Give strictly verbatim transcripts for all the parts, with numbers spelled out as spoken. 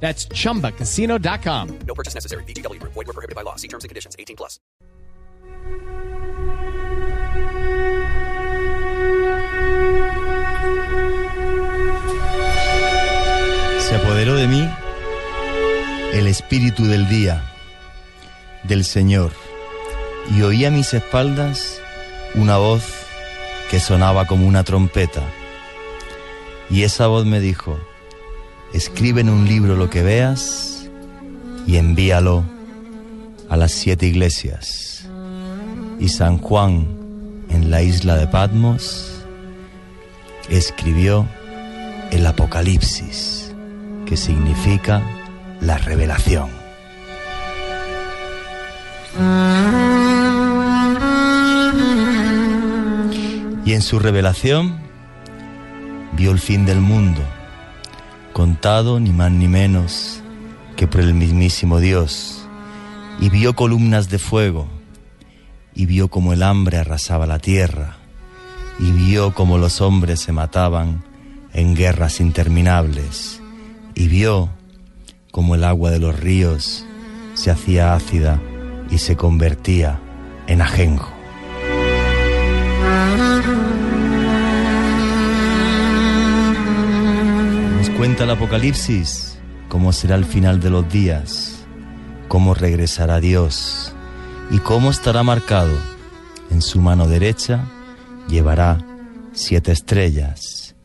That's chumba casino dot com. No purchase necessary. V G W Group. Void where prohibited by law. See terms and conditions. eighteen plus. Se apoderó de mí el espíritu del día del Señor y oí a mis espaldas una voz que sonaba como una trompeta. Y esa voz me dijo: escribe en un libro lo que veas y envíalo a las siete iglesias. Y San Juan, en la isla de Patmos, escribió el Apocalipsis, que significa la revelación. Y en su revelación vio el fin del mundo, contado ni más ni menos que por el mismísimo Dios, y vio columnas de fuego, y vio como el hambre arrasaba la tierra, y vio como los hombres se mataban en guerras interminables, y vio como el agua de los ríos se hacía ácida y se convertía en ajenjo. Cuenta el Apocalipsis cómo será el final de los días, cómo regresará Dios y cómo estará marcado. En su mano derecha llevará siete estrellas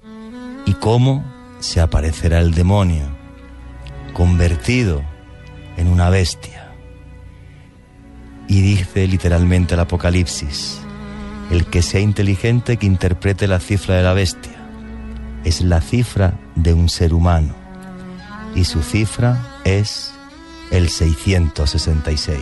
y cómo se aparecerá el demonio, convertido en una bestia. Y dice literalmente el Apocalipsis: el que sea inteligente que interprete la cifra de la bestia. Es la cifra de un ser humano y su cifra es el seiscientos sesenta y seis.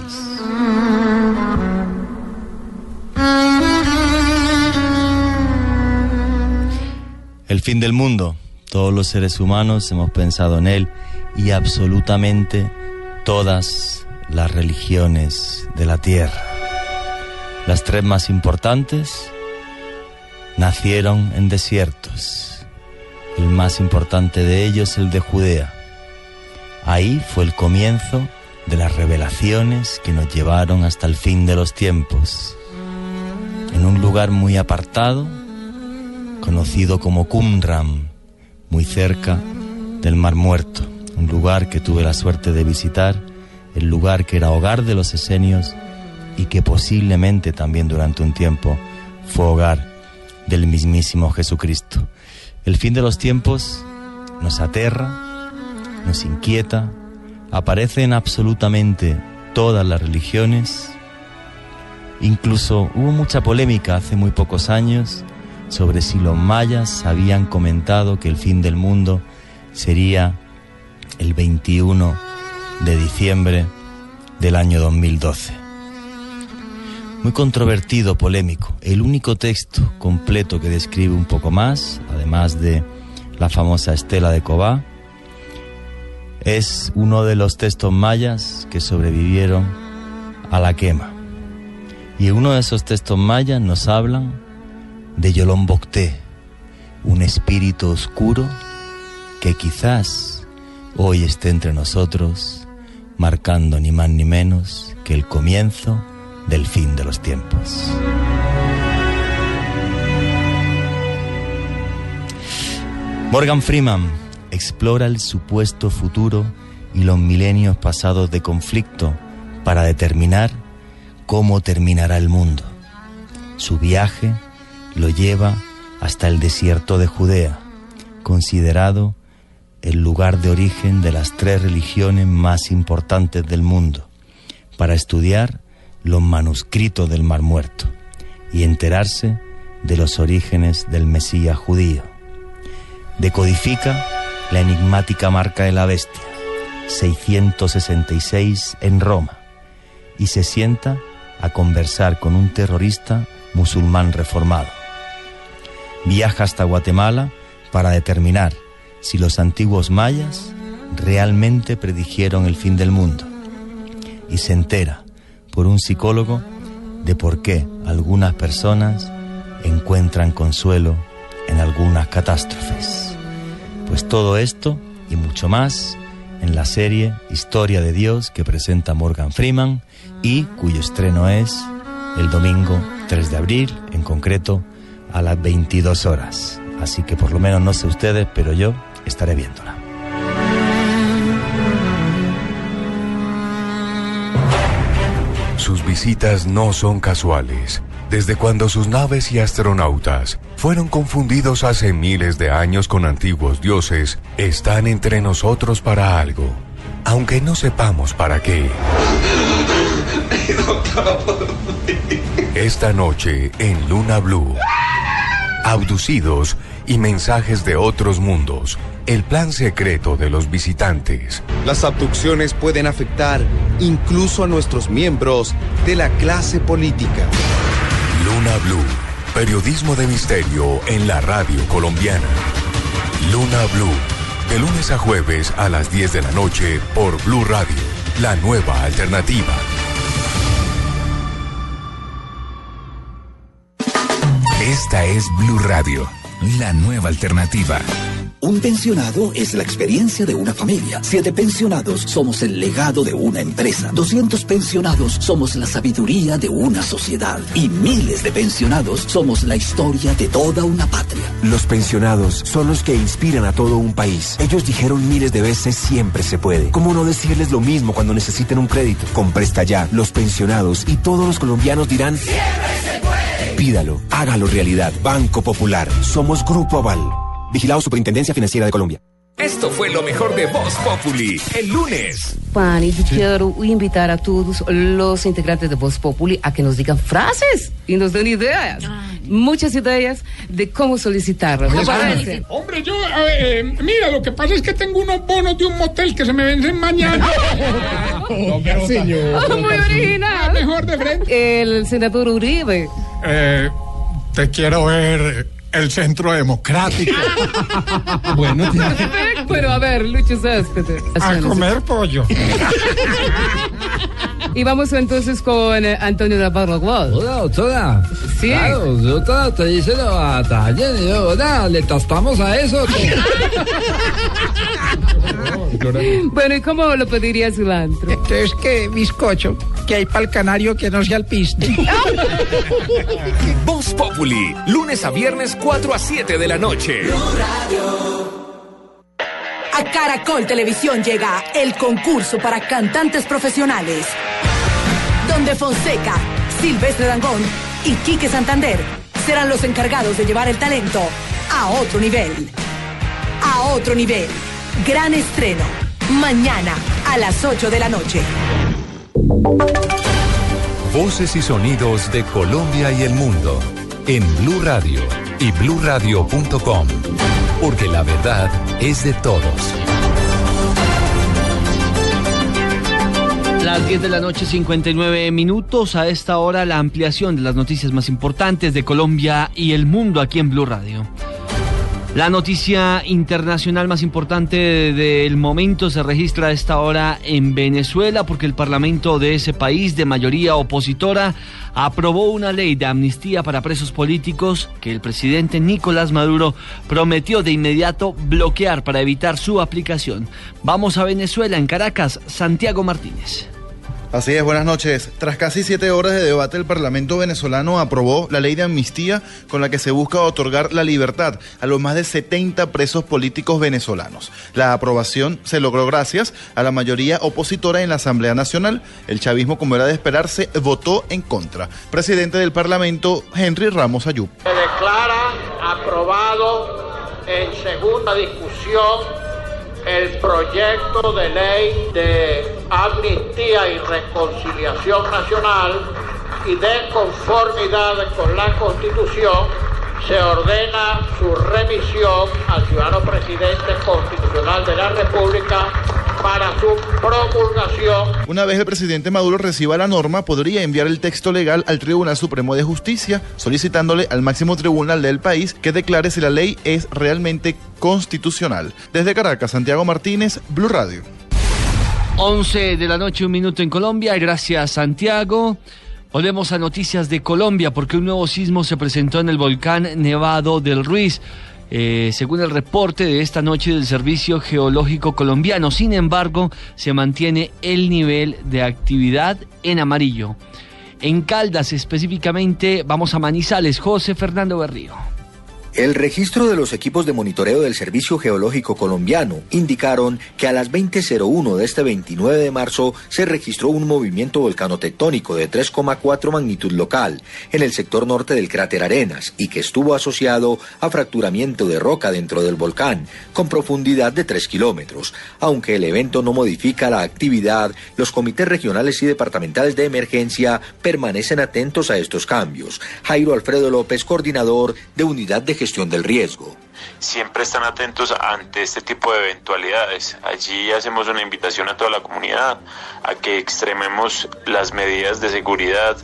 El fin del mundo. Todos los seres humanos hemos pensado en él y absolutamente todas las religiones de la tierra. Las tres más importantes nacieron en desiertos. El más importante de ellos, el de Judea. Ahí fue el comienzo de las revelaciones que nos llevaron hasta el fin de los tiempos. En un lugar muy apartado, conocido como Qumran, muy cerca del Mar Muerto. Un lugar que tuve la suerte de visitar, el lugar que era hogar de los esenios y que posiblemente también durante un tiempo fue hogar del mismísimo Jesucristo. El fin de los tiempos nos aterra, nos inquieta, aparece en absolutamente todas las religiones. Incluso hubo mucha polémica hace muy pocos años sobre si los mayas habían comentado que el fin del mundo sería el veintiuno de diciembre del año dos mil doce. Muy controvertido, polémico. El único texto completo que describe un poco más, además de la famosa estela de Cobá, es uno de los textos mayas que sobrevivieron a la quema. Y uno de esos textos mayas nos hablan de Yolombocté, un espíritu oscuro que quizás hoy esté entre nosotros, marcando ni más ni menos que el comienzo del fin de los tiempos. Morgan Freeman explora el supuesto futuro y los milenios pasados de conflicto para determinar cómo terminará el mundo. Su viaje lo lleva hasta el desierto de Judea, considerado el lugar de origen de las tres religiones más importantes del mundo, para estudiar los manuscritos del Mar Muerto y enterarse de los orígenes del Mesías judío. Decodifica la enigmática marca de la bestia, seiscientos sesenta y seis en Roma, y se sienta a conversar con un terrorista musulmán reformado. Viaja hasta Guatemala para determinar si los antiguos mayas realmente predijeron el fin del mundo, y se entera por un psicólogo de por qué algunas personas encuentran consuelo en algunas catástrofes. Pues todo esto y mucho más en la serie Historia de Dios, que presenta Morgan Freeman y cuyo estreno es el domingo tres de abril, en concreto a las veintidós horas. Así que por lo menos no sé ustedes, pero yo estaré viéndola. Sus visitas no son casuales. Desde cuando sus naves y astronautas fueron confundidos hace miles de años con antiguos dioses, están entre nosotros para algo, aunque no sepamos para qué. Esta noche en Luna Blue, abducidos y mensajes de otros mundos, el plan secreto de los visitantes. Las abducciones pueden afectar incluso a nuestros miembros de la clase política. Luna Blue, periodismo de misterio en la radio colombiana. Luna Blue, de lunes a jueves a las diez de la noche por Blue Radio, la nueva alternativa. Esta es Blue Radio, la nueva alternativa. Un pensionado es la experiencia de una familia. Siete pensionados somos el legado de una empresa. Doscientos pensionados somos la sabiduría de una sociedad. Y miles de pensionados somos la historia de toda una patria. Los pensionados son los que inspiran a todo un país. Ellos dijeron miles de veces: siempre se puede. ¿Cómo no decirles lo mismo cuando necesiten un crédito? Con Presta Ya, los pensionados y todos los colombianos dirán: siempre se puede. Pídalo, hágalo realidad. Banco Popular, somos Grupo Aval. Vigilado Superintendencia Financiera de Colombia. Esto fue lo mejor de Voz Populi el lunes. Juan, y yo quiero invitar a todos los integrantes de Voz Populi a que nos digan frases y nos den ideas. Ay. Muchas ideas de cómo solicitarlas. ¿No? Hombre, yo, eh, mira, lo que pasa es que tengo unos bonos de un motel que se me vencen mañana. No, no, señor. Muy original. Mejor de frente. El senador Uribe. Eh, te quiero ver... el Centro Democrático. Bueno, tío. Pero a ver, Lucho Céspedes. A comer pollo. Y vamos entonces con eh, Antonio Navarro Gual. Hola, doctora. Sí. Claro, doctora, te dice la batalla. Y yo, hola, le tastamos a eso. Bueno, ¿y cómo lo pediría cilantro? Entonces, que bizcocho, que hay para el canario que no sea el piste. Voz Populi, lunes a viernes cuatro a siete de la noche. A Caracol Televisión llega el concurso para cantantes profesionales, donde Fonseca, Silvestre Dangond y Quique Santander serán los encargados de llevar el talento a otro nivel. A otro nivel. Gran estreno, mañana a las ocho de la noche. Voces y sonidos de Colombia y el mundo, en Blue Radio y blue radio punto com, porque la verdad es de todos. Las diez de la noche, cincuenta y nueve minutos. A esta hora, la ampliación de las noticias más importantes de Colombia y el mundo aquí en Blue Radio. La noticia internacional más importante del momento se registra a esta hora en Venezuela, porque el parlamento de ese país, de mayoría opositora, aprobó una ley de amnistía para presos políticos que el presidente Nicolás Maduro prometió de inmediato bloquear para evitar su aplicación. Vamos a Venezuela, en Caracas, Santiago Martínez. Así es, buenas noches. Tras casi siete horas de debate, el Parlamento venezolano aprobó la ley de amnistía con la que se busca otorgar la libertad a los más de setenta presos políticos venezolanos. La aprobación se logró gracias a la mayoría opositora en la Asamblea Nacional. El chavismo, como era de esperarse, votó en contra. Presidente del Parlamento, Henry Ramos Ayub. Se declara aprobado en segunda discusión el proyecto de ley de amnistía y reconciliación nacional, y de conformidad con la Constitución se ordena su remisión al ciudadano presidente constitucional de la República para su promulgación. Una vez el presidente Maduro reciba la norma, podría enviar el texto legal al Tribunal Supremo de Justicia, solicitándole al máximo tribunal del país que declare si la ley es realmente constitucional. Desde Caracas, Santiago Martínez, Blue Radio. once de la noche, un minuto en Colombia. Gracias, Santiago. Volvemos a noticias de Colombia, porque un nuevo sismo se presentó en el volcán Nevado del Ruiz, eh, según el reporte de esta noche del Servicio Geológico Colombiano. Sin embargo, se mantiene el nivel de actividad en amarillo. En Caldas, específicamente, vamos a Manizales. José Fernando Berrío. El registro de los equipos de monitoreo del Servicio Geológico Colombiano indicaron que a las veinte cero uno de este veintinueve de marzo se registró un movimiento volcanotectónico de tres coma cuatro magnitud local en el sector norte del cráter Arenas y que estuvo asociado a fracturamiento de roca dentro del volcán con profundidad de tres kilómetros. Aunque el evento no modifica la actividad, los comités regionales y departamentales de emergencia permanecen atentos a estos cambios. Jairo Alfredo López, coordinador de Unidad de Gestión del riesgo. Siempre están atentos ante este tipo de eventualidades. Allí hacemos una invitación a toda la comunidad a que extrememos las medidas de seguridad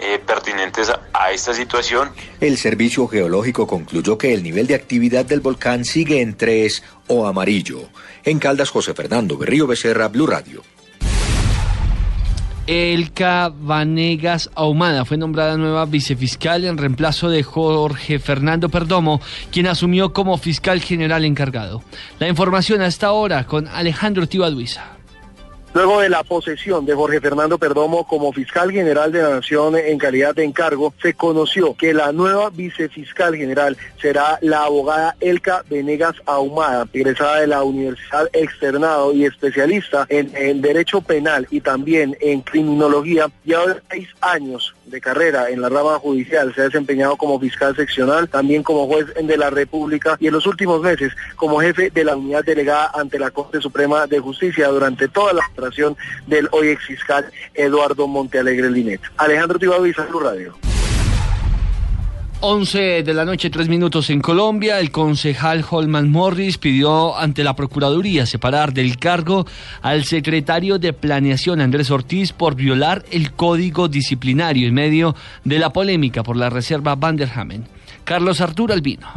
Eh, pertinentes a, a esta situación. El Servicio Geológico concluyó que el nivel de actividad del volcán sigue en tres o amarillo. En Caldas, José Fernando Berrío Becerra, Blue Radio. Elka Venegas Ahumada fue nombrada nueva vicefiscal en reemplazo de Jorge Fernando Perdomo, quien asumió como fiscal general encargado. La información hasta ahora con Alejandro Tibaduiza. Luego de la posesión de Jorge Fernando Perdomo como fiscal general de la Nación en calidad de encargo, se conoció que la nueva vicefiscal general será la abogada Elka Venegas Ahumada, egresada de la Universidad Externado y especialista en, en Derecho Penal y también en Criminología. Ya lleva seis años de carrera en la rama judicial, se ha desempeñado como fiscal seccional, también como juez de la República y en los últimos meses como jefe de la unidad delegada ante la Corte Suprema de Justicia durante toda la del hoy exfiscal Eduardo Montealegre Linet. Alejandro Tibaduiza, Blue Radio. once de la noche, tres minutos en Colombia. El concejal Holman Morris pidió ante la Procuraduría separar del cargo al secretario de Planeación, Andrés Ortiz, por violar el código disciplinario en medio de la polémica por la reserva Vanderhamen. Carlos Arturo Albino.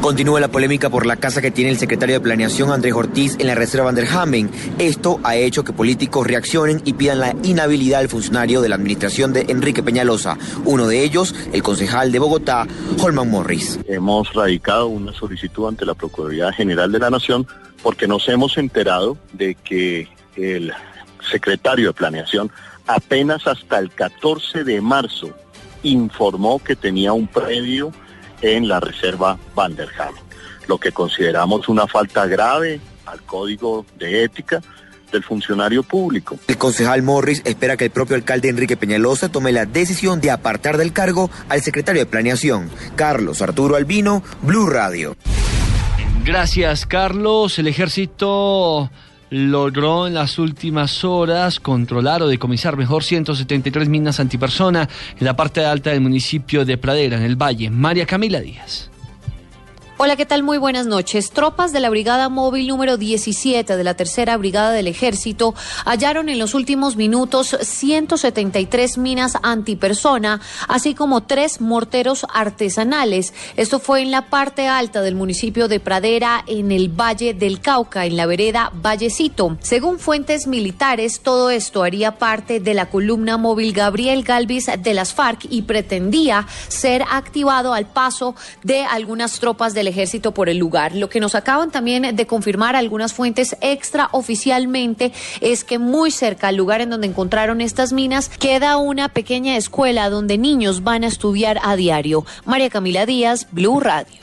Continúa la polémica por la casa que tiene el secretario de Planeación Andrés Ortiz en la reserva Vanderhamen. Esto ha hecho que políticos reaccionen y pidan la inhabilidad al funcionario de la administración de Enrique Peñalosa. Uno de ellos, el concejal de Bogotá, Holman Morris. Hemos radicado una solicitud ante la Procuraduría General de la Nación porque nos hemos enterado de que el secretario de Planeación apenas hasta el catorce de marzo informó que tenía un predio en la reserva Vanderhamen, lo que consideramos una falta grave al código de ética del funcionario público. El concejal Morris espera que el propio alcalde Enrique Peñalosa tome la decisión de apartar del cargo al secretario de Planeación. Carlos Arturo Albino, Blue Radio. Gracias, Carlos. El ejército logró en las últimas horas controlar o decomisar mejor ciento setenta y tres minas antipersona en la parte alta del municipio de Pradera, en el Valle. María Camila Díaz. Hola, ¿qué tal? Muy buenas noches. Tropas de la Brigada Móvil número diecisiete de la Tercera Brigada del Ejército hallaron en los últimos minutos ciento setenta y tres minas antipersona, así como tres morteros artesanales. Esto fue en la parte alta del municipio de Pradera, en el Valle del Cauca, en la vereda Vallecito. Según fuentes militares, todo esto haría parte de la columna móvil Gabriel Galvis de las FARC y pretendía ser activado al paso de algunas tropas de el ejército por el lugar. Lo que nos acaban también de confirmar algunas fuentes extraoficialmente es que muy cerca al lugar en donde encontraron estas minas queda una pequeña escuela donde niños van a estudiar a diario. María Camila Díaz, Blue Radio.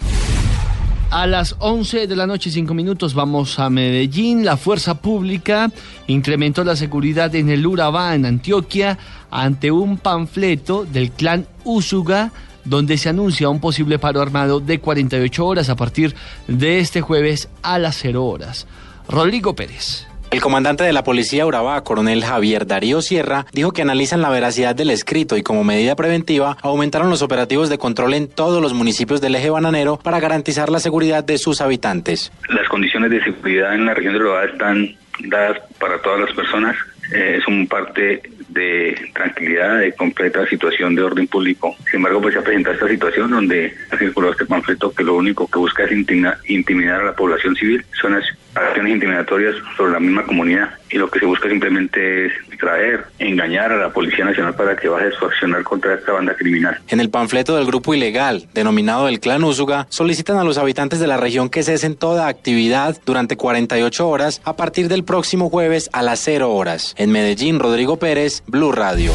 A las once de la noche, cinco minutos, vamos a Medellín. La fuerza pública incrementó la seguridad en el Urabá, en Antioquia, ante un panfleto del clan Úsuga, donde se anuncia un posible paro armado de cuarenta y ocho horas a partir de este jueves a las cero horas. Rodrigo Pérez. El comandante de la Policía Urabá, coronel Javier Darío Sierra, dijo que analizan la veracidad del escrito y como medida preventiva aumentaron los operativos de control en todos los municipios del eje bananero para garantizar la seguridad de sus habitantes. Las condiciones de seguridad en la región de Urabá están dadas para todas las personas. Eh, es un parte de tranquilidad, de completa situación de orden público. Sin embargo, pues se ha presentado esta situación donde ha circulado este panfleto que lo único que busca es intimidar a la población civil. Son acciones intimidatorias sobre la misma comunidad y lo que se busca simplemente es traer, engañar a la Policía Nacional para que baje su accionar contra esta banda criminal. En el panfleto del grupo ilegal, denominado el Clan Úsuga, solicitan a los habitantes de la región que cesen toda actividad durante cuarenta y ocho horas a partir del próximo jueves a las cero horas. En Medellín, Rodrigo Pérez, Blue Radio.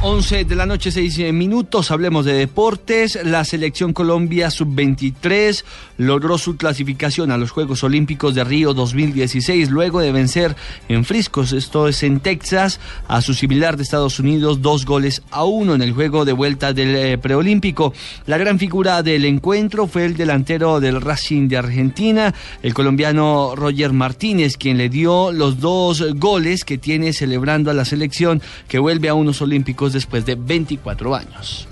once de la noche, seis minutos, hablemos de deportes. La selección Colombia sub veintitrés logró su clasificación a los Juegos Olímpicos de Río dos mil dieciséis luego de vencer en Friscos, esto es en Texas, a su similar de Estados Unidos dos goles a uno en el juego de vuelta del eh, preolímpico. La gran figura del encuentro fue el delantero del Racing de Argentina, el colombiano Roger Martínez, quien le dio los dos goles que tiene celebrando a la selección que vuelve a unos olímpicos después de veinticuatro años.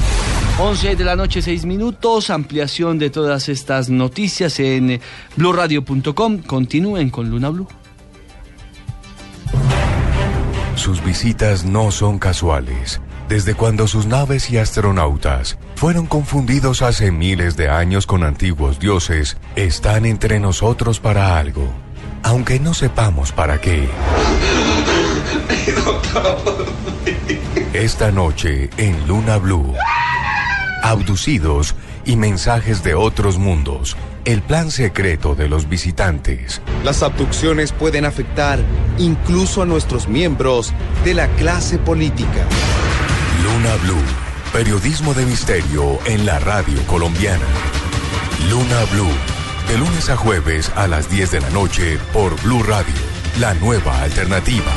once de la noche, seis minutos, ampliación de todas estas noticias en blue radio punto com. Continúen con Luna Blue. Sus visitas no son casuales. Desde cuando sus naves y astronautas fueron confundidos hace miles de años con antiguos dioses, están entre nosotros para algo, aunque no sepamos para qué. Esta noche en Luna Blue, abducidos y mensajes de otros mundos, el plan secreto de los visitantes. Las abducciones pueden afectar incluso a nuestros miembros de la clase política. Luna Blue, periodismo de misterio en la radio colombiana. Luna Blue, de lunes a jueves a las diez de la noche por Blue Radio, la nueva alternativa.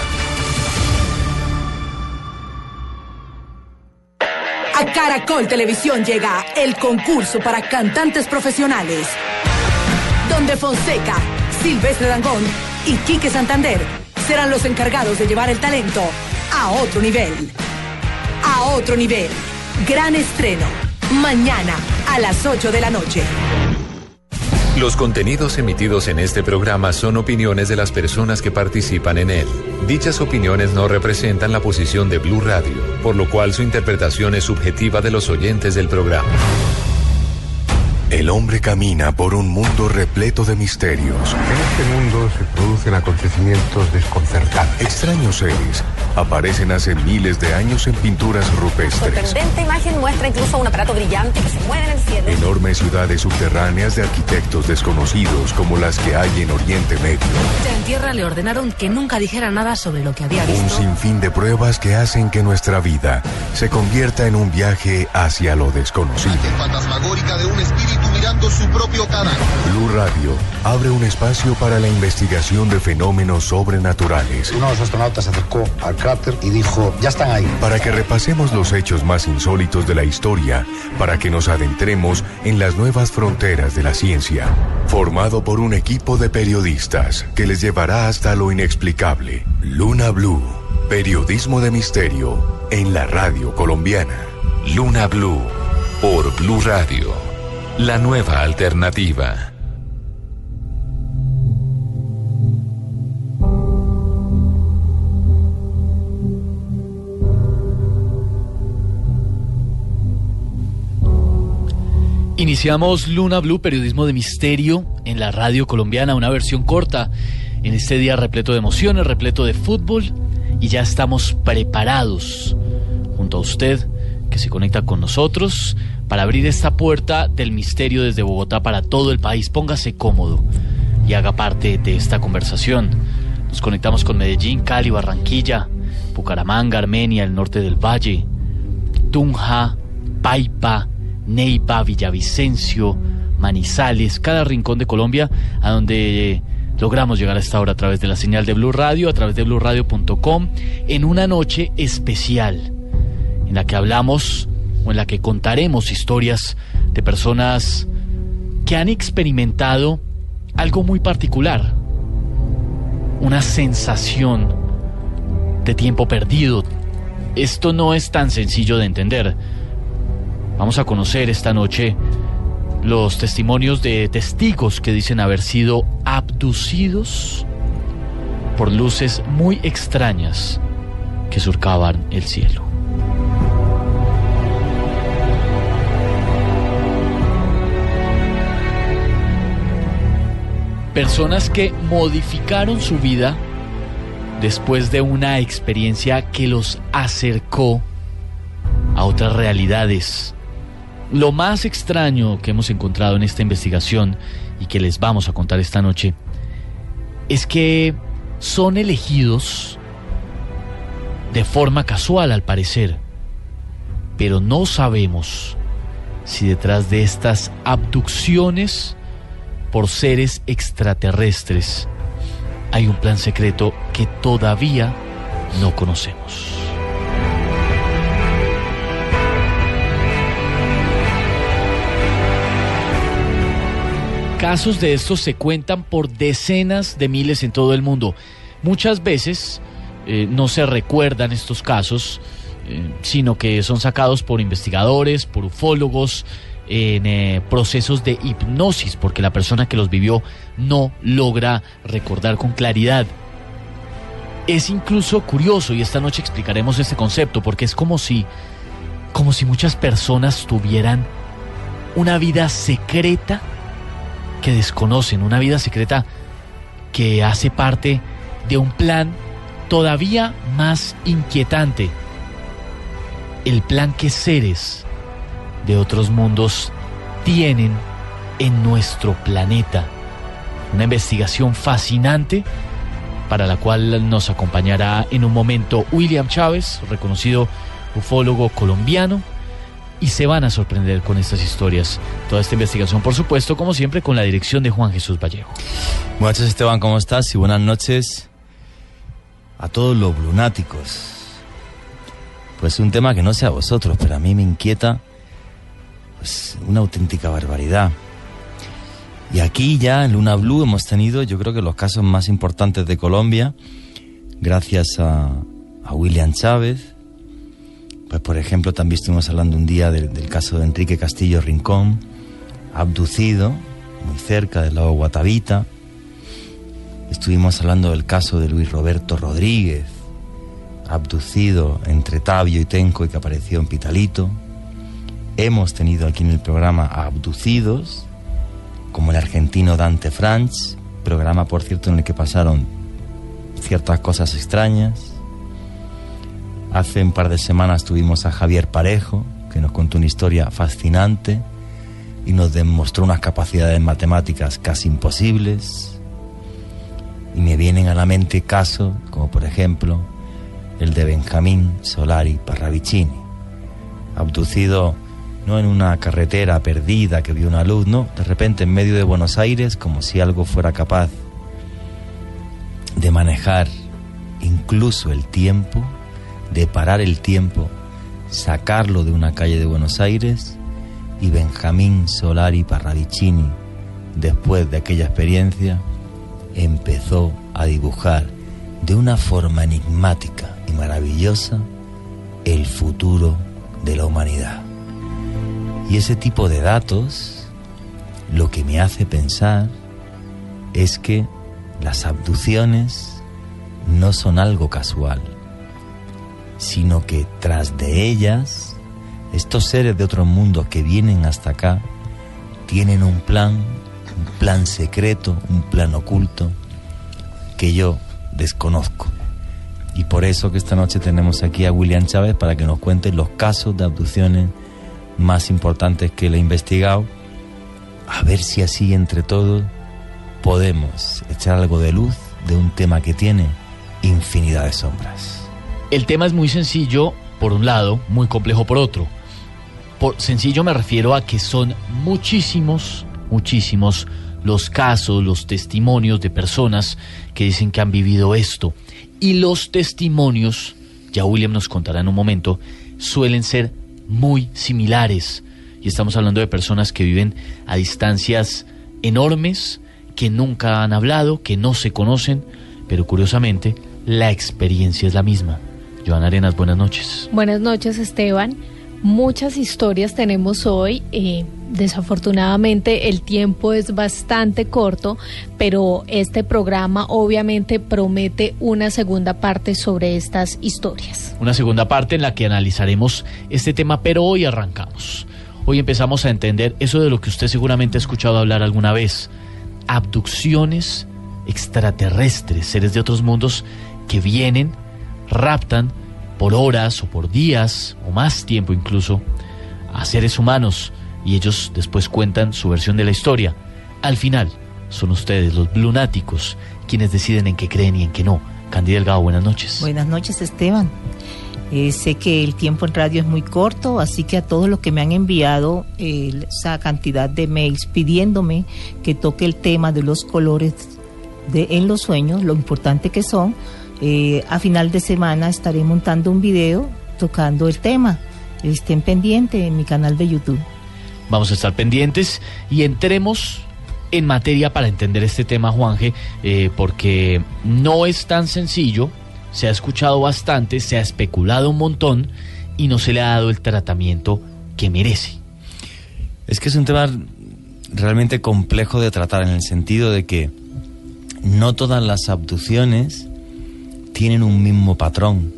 A Caracol Televisión llega el concurso para cantantes profesionales, donde Fonseca, Silvestre Dangond y Quique Santander serán los encargados de llevar el talento a otro nivel. A otro nivel. Gran estreno. Mañana a las ocho de la noche. Los contenidos emitidos en este programa son opiniones de las personas que participan en él. Dichas opiniones no representan la posición de Blue Radio, por lo cual su interpretación es subjetiva de los oyentes del programa. El hombre camina por un mundo repleto de misterios. En este mundo se producen acontecimientos desconcertantes. Extraños seres aparecen hace miles de años en pinturas rupestres. La sorprendente imagen muestra incluso un aparato brillante que se mueve en el cielo. Enormes ciudades subterráneas de arquitectos desconocidos como las que hay en Oriente Medio. En tierra le ordenaron que nunca dijera nada sobre lo que había visto. Un sinfín de pruebas que hacen que nuestra vida se convierta en un viaje hacia lo desconocido. La imagen fantasmagórica de un espíritu mirando su propio cadáver. Blue Radio abre un espacio para la investigación de fenómenos sobrenaturales. Uno de los astronautas se acercó al cráter y dijo, ya están ahí. Para que repasemos los hechos más insólitos de la historia, para que nos adentremos en las nuevas fronteras de la ciencia. Formado por un equipo de periodistas que les llevará hasta lo inexplicable. Luna Blue, periodismo de misterio en la radio colombiana. Luna Blue, por Blue Radio, la nueva alternativa. Iniciamos Luna Blue, periodismo de misterio en la radio colombiana, una versión corta en este día repleto de emociones, repleto de fútbol, y ya estamos preparados junto a usted que se conecta con nosotros para abrir esta puerta del misterio desde Bogotá para todo el país. Póngase cómodo y haga parte de esta conversación. Nos conectamos con Medellín, Cali, Barranquilla, Bucaramanga, Armenia, el norte del Valle, Tunja, Paipa, Neiva, Villavicencio, Manizales, cada rincón de Colombia a donde logramos llegar a esta hora a través de la señal de Blue Radio, a través de blue radio punto com, en una noche especial en la que hablamos o en la que contaremos historias de personas que han experimentado algo muy particular, una sensación de tiempo perdido. Esto no es tan sencillo de entender. Vamos a conocer esta noche los testimonios de testigos que dicen haber sido abducidos por luces muy extrañas que surcaban el cielo. Personas que modificaron su vida después de una experiencia que los acercó a otras realidades. Lo más extraño que hemos encontrado en esta investigación y que les vamos a contar esta noche es que son elegidos de forma casual, al parecer, pero no sabemos si detrás de estas abducciones por seres extraterrestres hay un plan secreto que todavía no conocemos. Casos de estos se cuentan por decenas de miles en todo el mundo. Muchas veces eh, no se recuerdan estos casos, eh, sino que son sacados por investigadores, por ufólogos, en eh, procesos de hipnosis, porque la persona que los vivió no logra recordar con claridad. Es incluso curioso, y esta noche explicaremos este concepto, porque es como si, como si muchas personas tuvieran una vida secreta que desconocen, una vida secreta que hace parte de un plan todavía más inquietante, el plan que seres de otros mundos tienen en nuestro planeta. Una investigación fascinante para la cual nos acompañará en un momento William Chávez, reconocido ufólogo colombiano, y se van a sorprender con estas historias. Toda esta investigación, por supuesto, como siempre, con la dirección de Juan Jesús Vallejo. Buenas noches, Esteban, ¿cómo estás? Y buenas noches a todos los lunáticos. Pues un tema que no sé a vosotros, pero a mí me inquieta, pues, una auténtica barbaridad. Y aquí ya en Luna Blue hemos tenido, yo creo que los casos más importantes de Colombia, gracias a, a William Chávez. Pues por ejemplo, también estuvimos hablando un día de, del caso de Enrique Castillo Rincón, abducido, muy cerca del lago Guatavita. Estuvimos hablando del caso de Luis Roberto Rodríguez, abducido entre Tabio y Tenco y que apareció en Pitalito. Hemos tenido aquí en el programa a abducidos, como el argentino Dante Franch, programa, por cierto, en el que pasaron ciertas cosas extrañas. Hace un par de semanas tuvimos a Javier Parejo, que nos contó una historia fascinante y nos demostró unas capacidades matemáticas casi imposibles. Y me vienen a la mente casos como, por ejemplo, el de Benjamín Solari Parravicini, abducido no en una carretera perdida que vio una luz, no, de repente en medio de Buenos Aires, como si algo fuera capaz de manejar incluso el tiempo, de parar el tiempo, sacarlo de una calle de Buenos Aires. Y Benjamín Solari Parravicini, después de aquella experiencia, empezó a dibujar de una forma enigmática y maravillosa el futuro de la humanidad. Y ese tipo de datos lo que me hace pensar es que las abducciones no son algo casual, sino que tras de ellas, estos seres de otros mundos que vienen hasta acá tienen un plan, un plan secreto, un plan oculto que yo desconozco. Y por eso que esta noche tenemos aquí a William Chávez para que nos cuente los casos de abducciones más importantes que él ha investigado, a ver si así entre todos podemos echar algo de luz de un tema que tiene infinidad de sombras. El tema es muy sencillo por un lado, muy complejo por otro. Por sencillo me refiero a que son muchísimos, muchísimos los casos, los testimonios de personas que dicen que han vivido esto. Y los testimonios, ya William nos contará en un momento, suelen ser muy similares. Y estamos hablando de personas que viven a distancias enormes, que nunca han hablado, que no se conocen, pero curiosamente la experiencia es la misma. Joana Arenas, buenas noches. Buenas noches, Esteban. Muchas historias tenemos hoy, eh, desafortunadamente el tiempo es bastante corto, pero este programa obviamente promete una segunda parte sobre estas historias. Una segunda parte en la que analizaremos este tema, pero hoy arrancamos. Hoy empezamos a entender eso de lo que usted seguramente ha escuchado hablar alguna vez, abducciones extraterrestres, seres de otros mundos que vienen, raptan, por horas o por días o más tiempo incluso, a seres humanos y ellos después cuentan su versión de la historia. Al final son ustedes, los lunáticos, quienes deciden en qué creen y en qué no. Candy Delgado, buenas noches. Buenas noches, Esteban. Eh, sé que el tiempo en radio es muy corto, así que a todos los que me han enviado eh, esa cantidad de mails pidiéndome que toque el tema de los colores de, en los sueños, lo importante que son, Eh, a final de semana estaré montando un video tocando el tema. Estén pendientes en mi canal de YouTube. Vamos a estar pendientes y entremos en materia para entender este tema, Juanje, eh, porque no es tan sencillo, se ha escuchado bastante, se ha especulado un montón y no se le ha dado el tratamiento que merece. Es que es un tema realmente complejo de tratar en el sentido de que no todas las abducciones tienen un mismo patrón.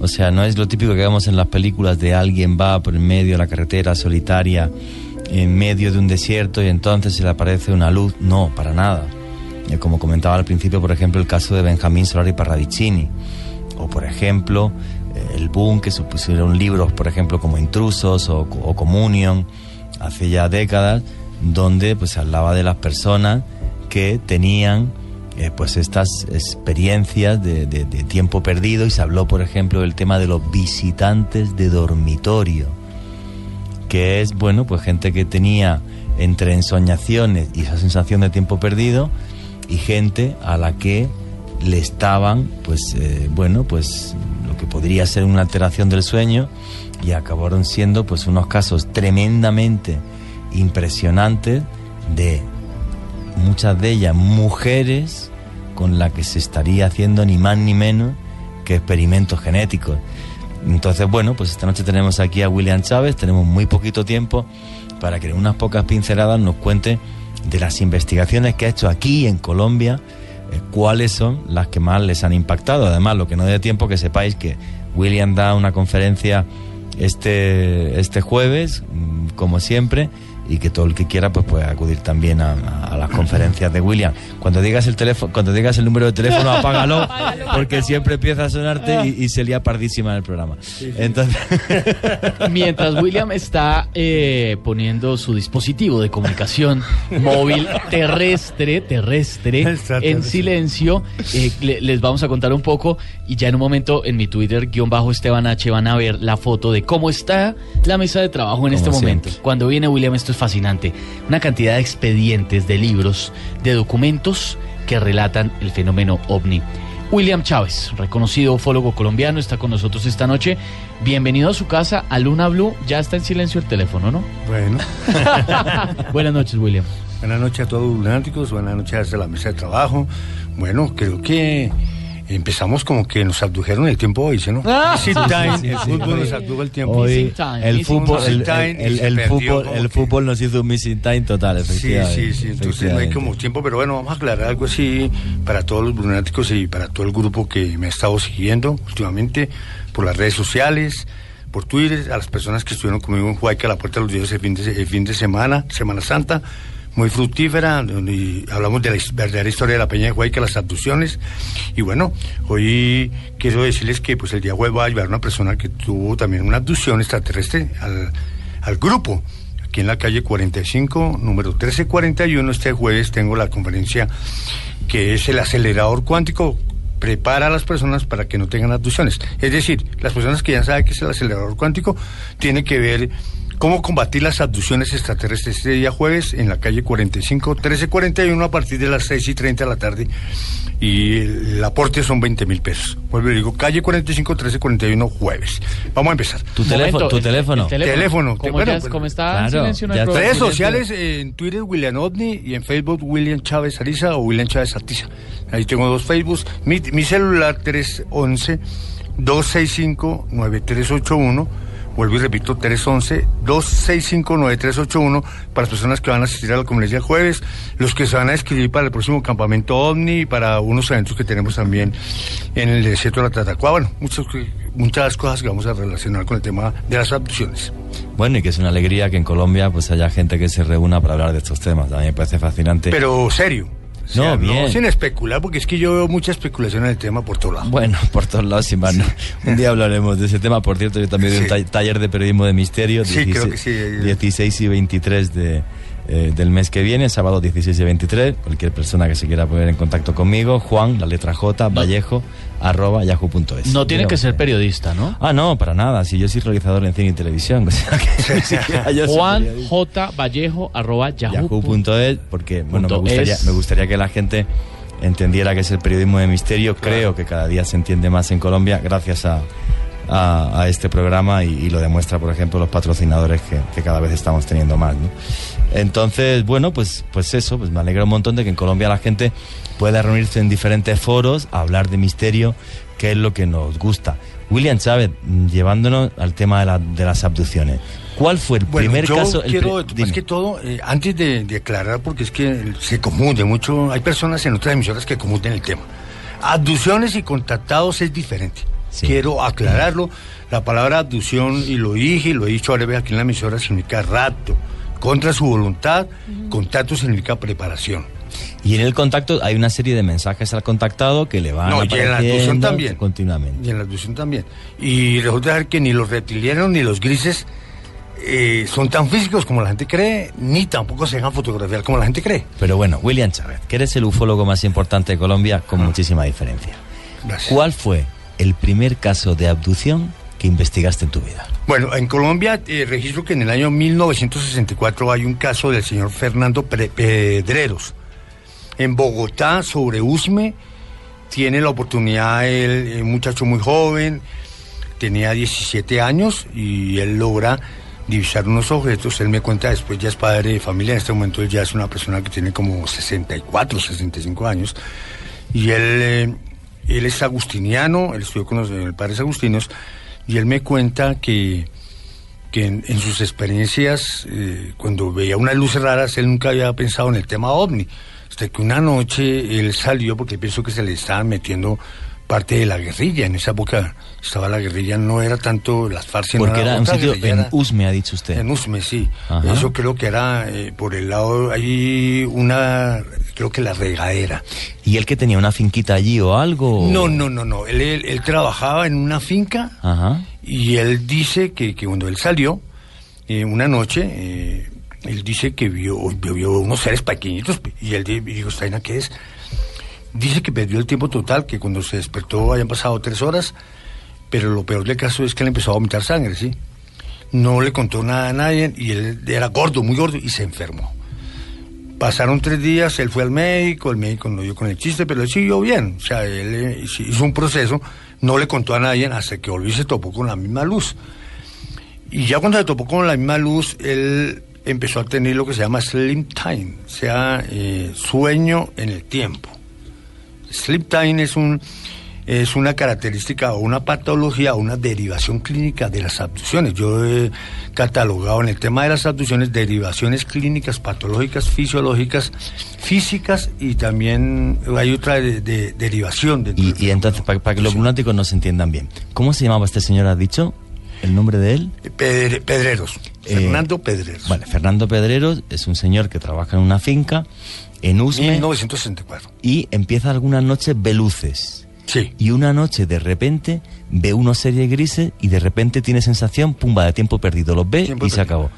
O sea, no es lo típico que vemos en las películas de alguien va por el medio de la carretera solitaria, en medio de un desierto y entonces se le aparece una luz. No, para nada. Como comentaba al principio, por ejemplo, el caso de Benjamín Solari Parravicini, o por ejemplo, el boom que supusieron libros, por ejemplo, como Intrusos o, o Communion, hace ya décadas, donde pues se hablaba de las personas que tenían Eh, pues estas experiencias de, de, de tiempo perdido, y se habló por ejemplo del tema de los visitantes de dormitorio, que es, bueno, pues gente que tenía entre ensoñaciones y esa sensación de tiempo perdido, y gente a la que le estaban pues eh, bueno, pues lo que podría ser una alteración del sueño, y acabaron siendo pues unos casos tremendamente impresionantes de muchas de ellas mujeres con las que se estaría haciendo ni más ni menos que experimentos genéticos. Entonces, bueno, pues esta noche tenemos aquí a William Chávez, tenemos muy poquito tiempo para que en unas pocas pinceladas nos cuente de las investigaciones que ha hecho aquí en Colombia, eh, cuáles son las que más les han impactado. Además, lo que no dé tiempo, que sepáis que William da una conferencia este, este jueves, como siempre, y que todo el que quiera pues puede acudir también a, a las conferencias de William. Cuando digas el teléfono, cuando digas el número de teléfono, apágalo, porque siempre empieza a sonarte y, y se lía pardísima en el programa. Sí, sí. Entonces, mientras William está eh, poniendo su dispositivo de comunicación móvil terrestre, terrestre, en silencio, eh, le, les vamos a contar un poco, y ya en un momento en mi Twitter, guión bajo Esteban H, van a ver la foto de cómo está la mesa de trabajo en Como este siempre. momento. Cuando viene William, esto es fascinante, una cantidad de expedientes, de libros, de documentos que relatan el fenómeno ovni. William Chávez, reconocido ufólogo colombiano, está con nosotros esta noche. Bienvenido a su casa, a Luna Blue. Ya está en silencio el teléfono, ¿no? Bueno. Buenas noches, William. Buenas noches a todos los lunáticos, buenas noches a la mesa de trabajo. Bueno, creo que empezamos como que nos abdujeron el tiempo hoy, ¿sí, no? Ah, sí, sí, sí, el fútbol sí, sí. nos abdujo el tiempo. Hoy, time, el fútbol, el, el, el, el, fútbol, el que... fútbol nos hizo un missing time total, efectivamente. Sí, sí, sí, entonces no hay como tiempo, pero bueno, vamos a aclarar algo así para todos los lunáticos y para todo el grupo que me ha estado siguiendo últimamente por las redes sociales, por Twitter, a las personas que estuvieron conmigo en Huayca, a la Puerta de los Dioses, el fin de, el fin de semana, Semana Santa, muy fructífera, y hablamos de la verdadera historia de la Peña de Huayca, las abducciones. Y bueno, hoy quiero decirles que pues el día jueves va a llevar una persona que tuvo también una abducción extraterrestre al, al grupo, aquí en la calle cuarenta y cinco, número trece cuarenta y uno. Este jueves tengo la conferencia que es el acelerador cuántico, prepara a las personas para que no tengan abducciones. Es decir, las personas que ya saben que es el acelerador cuántico, tienen que ver cómo combatir las abducciones extraterrestres este día jueves en la calle cuarenta y cinco, trece cuarenta y uno, a partir de las seis y treinta de la tarde, y el aporte son veinte mil pesos. Vuelvo y digo, calle cuarenta y cinco, trece cuarenta y uno, jueves. Vamos a empezar. Tu teléfono, tu teléfono. El, el teléfono. teléfono. ¿Cómo, bueno, ya, ¿cómo está? Claro, en ya está. Redes sociales, en Twitter William Ovni, y en Facebook William Chávez Ariza o William Chávez Artiza. Ahí tengo dos Facebooks. Mi, mi celular tres once, dos seis cinco, nueve tres ocho uno. vuelvo y repito, tres once, dos seis cinco, nueve tres ocho uno para las personas que van a asistir a la conferencia el jueves, los que se van a inscribir para el próximo campamento OVNI y para unos eventos que tenemos también en el desierto de la Tatacoa. Bueno, muchas, muchas cosas que vamos a relacionar con el tema de las abducciones. Bueno, y que es una alegría que en Colombia pues haya gente que se reúna para hablar de estos temas. A mí me parece fascinante. Pero serio. O sea, no, bien. No, sin especular, porque es que yo veo mucha especulación en el tema por todos lados. Bueno, por todos lados, sin más. Sí. Un día hablaremos de ese tema. Por cierto, yo también doy sí. un ta- taller de periodismo de misterio. Sí, dieciséis, creo que sí. dieciséis y veintitrés de, eh, del mes que viene, sábado dieciséis y veintitrés. Cualquier persona que se quiera poner en contacto conmigo, Juan, la letra J, no. Vallejo, arroba yahoo punto es. No tiene que ser periodista, ¿no? Ah, no, para nada. Si yo soy realizador en cine y televisión. O sea, que sí, Juan J. Vallejo, arroba yahoo punto es, porque bueno, me gustaría, me gustaría que la gente entendiera que es el periodismo de misterio. Claro. Creo que cada día se entiende más en Colombia gracias a, a, a este programa y, y lo demuestra, por ejemplo, los patrocinadores que, que cada vez estamos teniendo más, ¿no? Entonces, bueno, pues, pues eso, pues me alegra un montón de que en Colombia la gente pueda reunirse en diferentes foros, hablar de misterio, que es lo que nos gusta. William Chávez, llevándonos al tema de, la, de las abducciones. ¿Cuál fue el bueno, primer yo caso? Quiero, el pri- más que todo, eh, antes de, de aclarar, porque es que se confunde mucho, hay personas en otras emisoras que confunden el tema. Abducciones y contactados es diferente. Sí. Quiero aclararlo. La palabra abducción, y lo dije, y lo he dicho ahora aquí en la emisora, significa rapto. Contra su voluntad, contacto significa preparación. Y en el contacto hay una serie de mensajes al contactado que le van no, apareciendo y en la abducción también, continuamente. Y en la abducción también. Y resulta ser que ni los reptilianos ni los grises eh, son tan físicos como la gente cree, ni tampoco se dejan fotografiar como la gente cree. Pero bueno, William Chávez, que eres el ufólogo más importante de Colombia, con ah. muchísima diferencia. Gracias. ¿Cuál fue el primer caso de abducción que investigaste en tu vida? Bueno, en Colombia eh, registro que en el año mil novecientos sesenta y cuatro hay un caso del señor Fernando Pedreros. En Bogotá, sobre Usme, tiene la oportunidad, el, el muchacho muy joven, tenía diecisiete años y él logra divisar unos objetos. Él me cuenta después, ya es padre de familia, en este momento él ya es una persona que tiene como sesenta y cuatro, sesenta y cinco años y él, eh, él es agustiniano, él estudió con los, los padres agustinos. Y él me cuenta que, que en, en sus experiencias, eh, cuando veía unas luces raras, él nunca había pensado en el tema ovni. Hasta que una noche él salió, porque pensó que se le estaban metiendo parte de la guerrilla. En esa época estaba la guerrilla, no era tanto las FARC. Porque era un sitio en Usme, ha dicho usted. En Usme, sí. Ajá. Eso creo que era eh, por el lado, hay una, creo que la Regadera. ¿Y él que tenía una finquita allí o algo? No, no, no, no. Él, él, él trabajaba en una finca. Ajá. Y él dice que, que cuando él salió, eh, una noche, eh, él dice que vio, vio, vio unos seres pequeñitos y él dijo, ¿esta vaina qué es? Dice que perdió el tiempo total, que cuando se despertó habían pasado tres horas, pero lo peor del caso es que él empezó a vomitar sangre, ¿sí? No le contó nada a nadie y él era gordo, muy gordo, y se enfermó. Pasaron tres días, él fue al médico, el médico no dio con el chiste, pero él siguió bien. O sea, él hizo un proceso, no le contó a nadie hasta que volvió y se topó con la misma luz. Y ya cuando se topó con la misma luz, él empezó a tener lo que se llama sleep time, o sea, eh, sueño en el tiempo. Sleep time es un es una característica o una patología o una derivación clínica de las abducciones. Yo he catalogado en el tema de las abducciones derivaciones clínicas, patológicas, fisiológicas, físicas y también hay otra de, de, derivación. De y, y entonces, para, para que los lunáticos nos entiendan bien, ¿cómo se llamaba este señor, has dicho? ¿El nombre de él? Pedre, Pedreros, eh, Fernando Pedreros. Vale, Fernando Pedreros es un señor que trabaja en una finca en Usme, mil novecientos sesenta y cuatro. Y empieza algunas noches ve luces. Sí. Y una noche de repente ve unos seres grises y de repente tiene sensación, pumba, de tiempo perdido. Los ve tiempo y perdido. Se acabó.